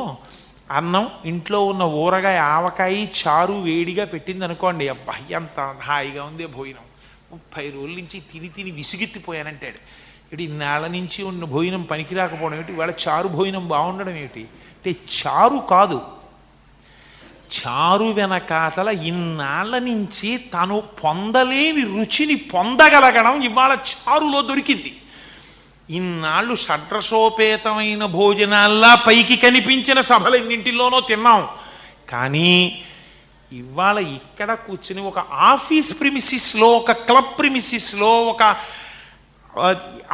అన్నం, ఇంట్లో ఉన్న ఊరగాయ, ఆవకాయ చారు వేడిగా పెట్టింది అనుకోండి, అబ్బా ఎంత హాయిగా ఉందే భోజనం. ముప్పై రోజుల నుంచి తిని తిని విసుగెత్తిపోయానంటాడు. ఇటు ఇన్నాళ్ళ నుంచి ఉన్న భోజనం పనికి రాకపోవడం ఏమిటి, వాళ్ళ చారు భోజనం బాగుండడం ఏమిటి అంటే చారు కాదు, చారు వెనకాతల ఇన్నాళ్ళ నుంచి తను పొందలేని రుచిని పొందగలగడం ఇవాళ చారులో దొరికింది. ఇన్నాళ్ళు షడ్రసోపేతమైన భోజనాల్లా పైకి కనిపించిన సభలు ఎన్నింటిలోనో తిన్నాం, కానీ ఇవాళ ఇక్కడ కూర్చుని ఒక ఆఫీస్ ప్రిమిసిస్లో, ఒక క్లబ్ ప్రిమిసిస్లో, ఒక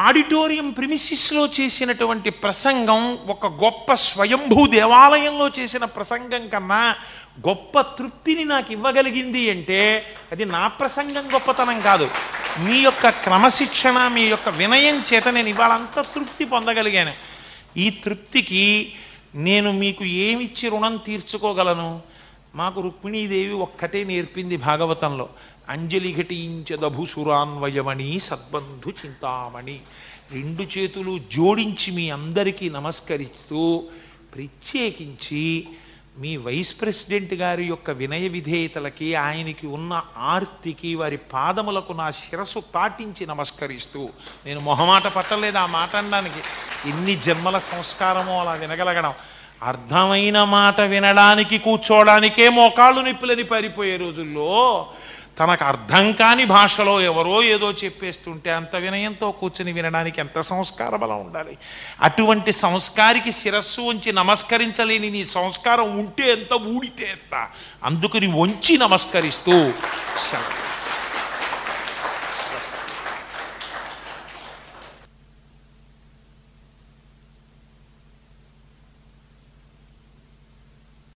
ఆడిటోరియం ప్రిమిసిస్లో చేసినటువంటి ప్రసంగం, ఒక గొప్ప స్వయంభూ దేవాలయంలో చేసిన ప్రసంగం కన్నా గొప్ప తృప్తిని నాకు ఇవ్వగలిగింది అంటే అది నా ప్రసంగం గొప్పతనం కాదు, మీ యొక్క క్రమశిక్షణ, మీ యొక్క వినయం చేత నేను ఇవాళ అంత తృప్తి పొందగలిగాను. ఈ తృప్తికి నేను మీకు ఏమిచ్చి రుణం తీర్చుకోగలను? మాకు రుక్మిణీదేవి ఒక్కటే నేర్పింది భాగవతంలో, అంజలి ఘటించదభుసురాన్వయమణి సద్బంధు చింతామణి. రెండు చేతులు జోడించి మీ అందరికీ నమస్కరిస్తూ, ప్రత్యేకించి మీ వైస్ ప్రెసిడెంట్ గారి యొక్క వినయ విధేయతలకి, ఆయనకి ఉన్న ఆర్తికి, వారి పాదములకు నా శిరస్సు పాటించి నమస్కరిస్తూ, నేను మొహమాట పట్టలేదు ఆ మాట అనడానికి, ఎన్ని జన్మల సంస్కారమో అలా వినగలగడం. అర్థమైన మాట వినడానికి కూర్చోడానికే మోకాళ్ళు నిప్పులని పారిపోయే రోజుల్లో తనకు అర్థం కాని భాషలో ఎవరో ఏదో చెప్పేస్తుంటే అంత వినయంతో కూర్చుని వినడానికి ఎంత సంస్కారం అలా ఉండాలి. అటువంటి సంస్కారికి శిరస్సు ఉంచి నమస్కరించలేని నీ సంస్కారం ఉంటే ఎంత, ఊడితే ఎంత. అందుకని వంచి నమస్కరిస్తూ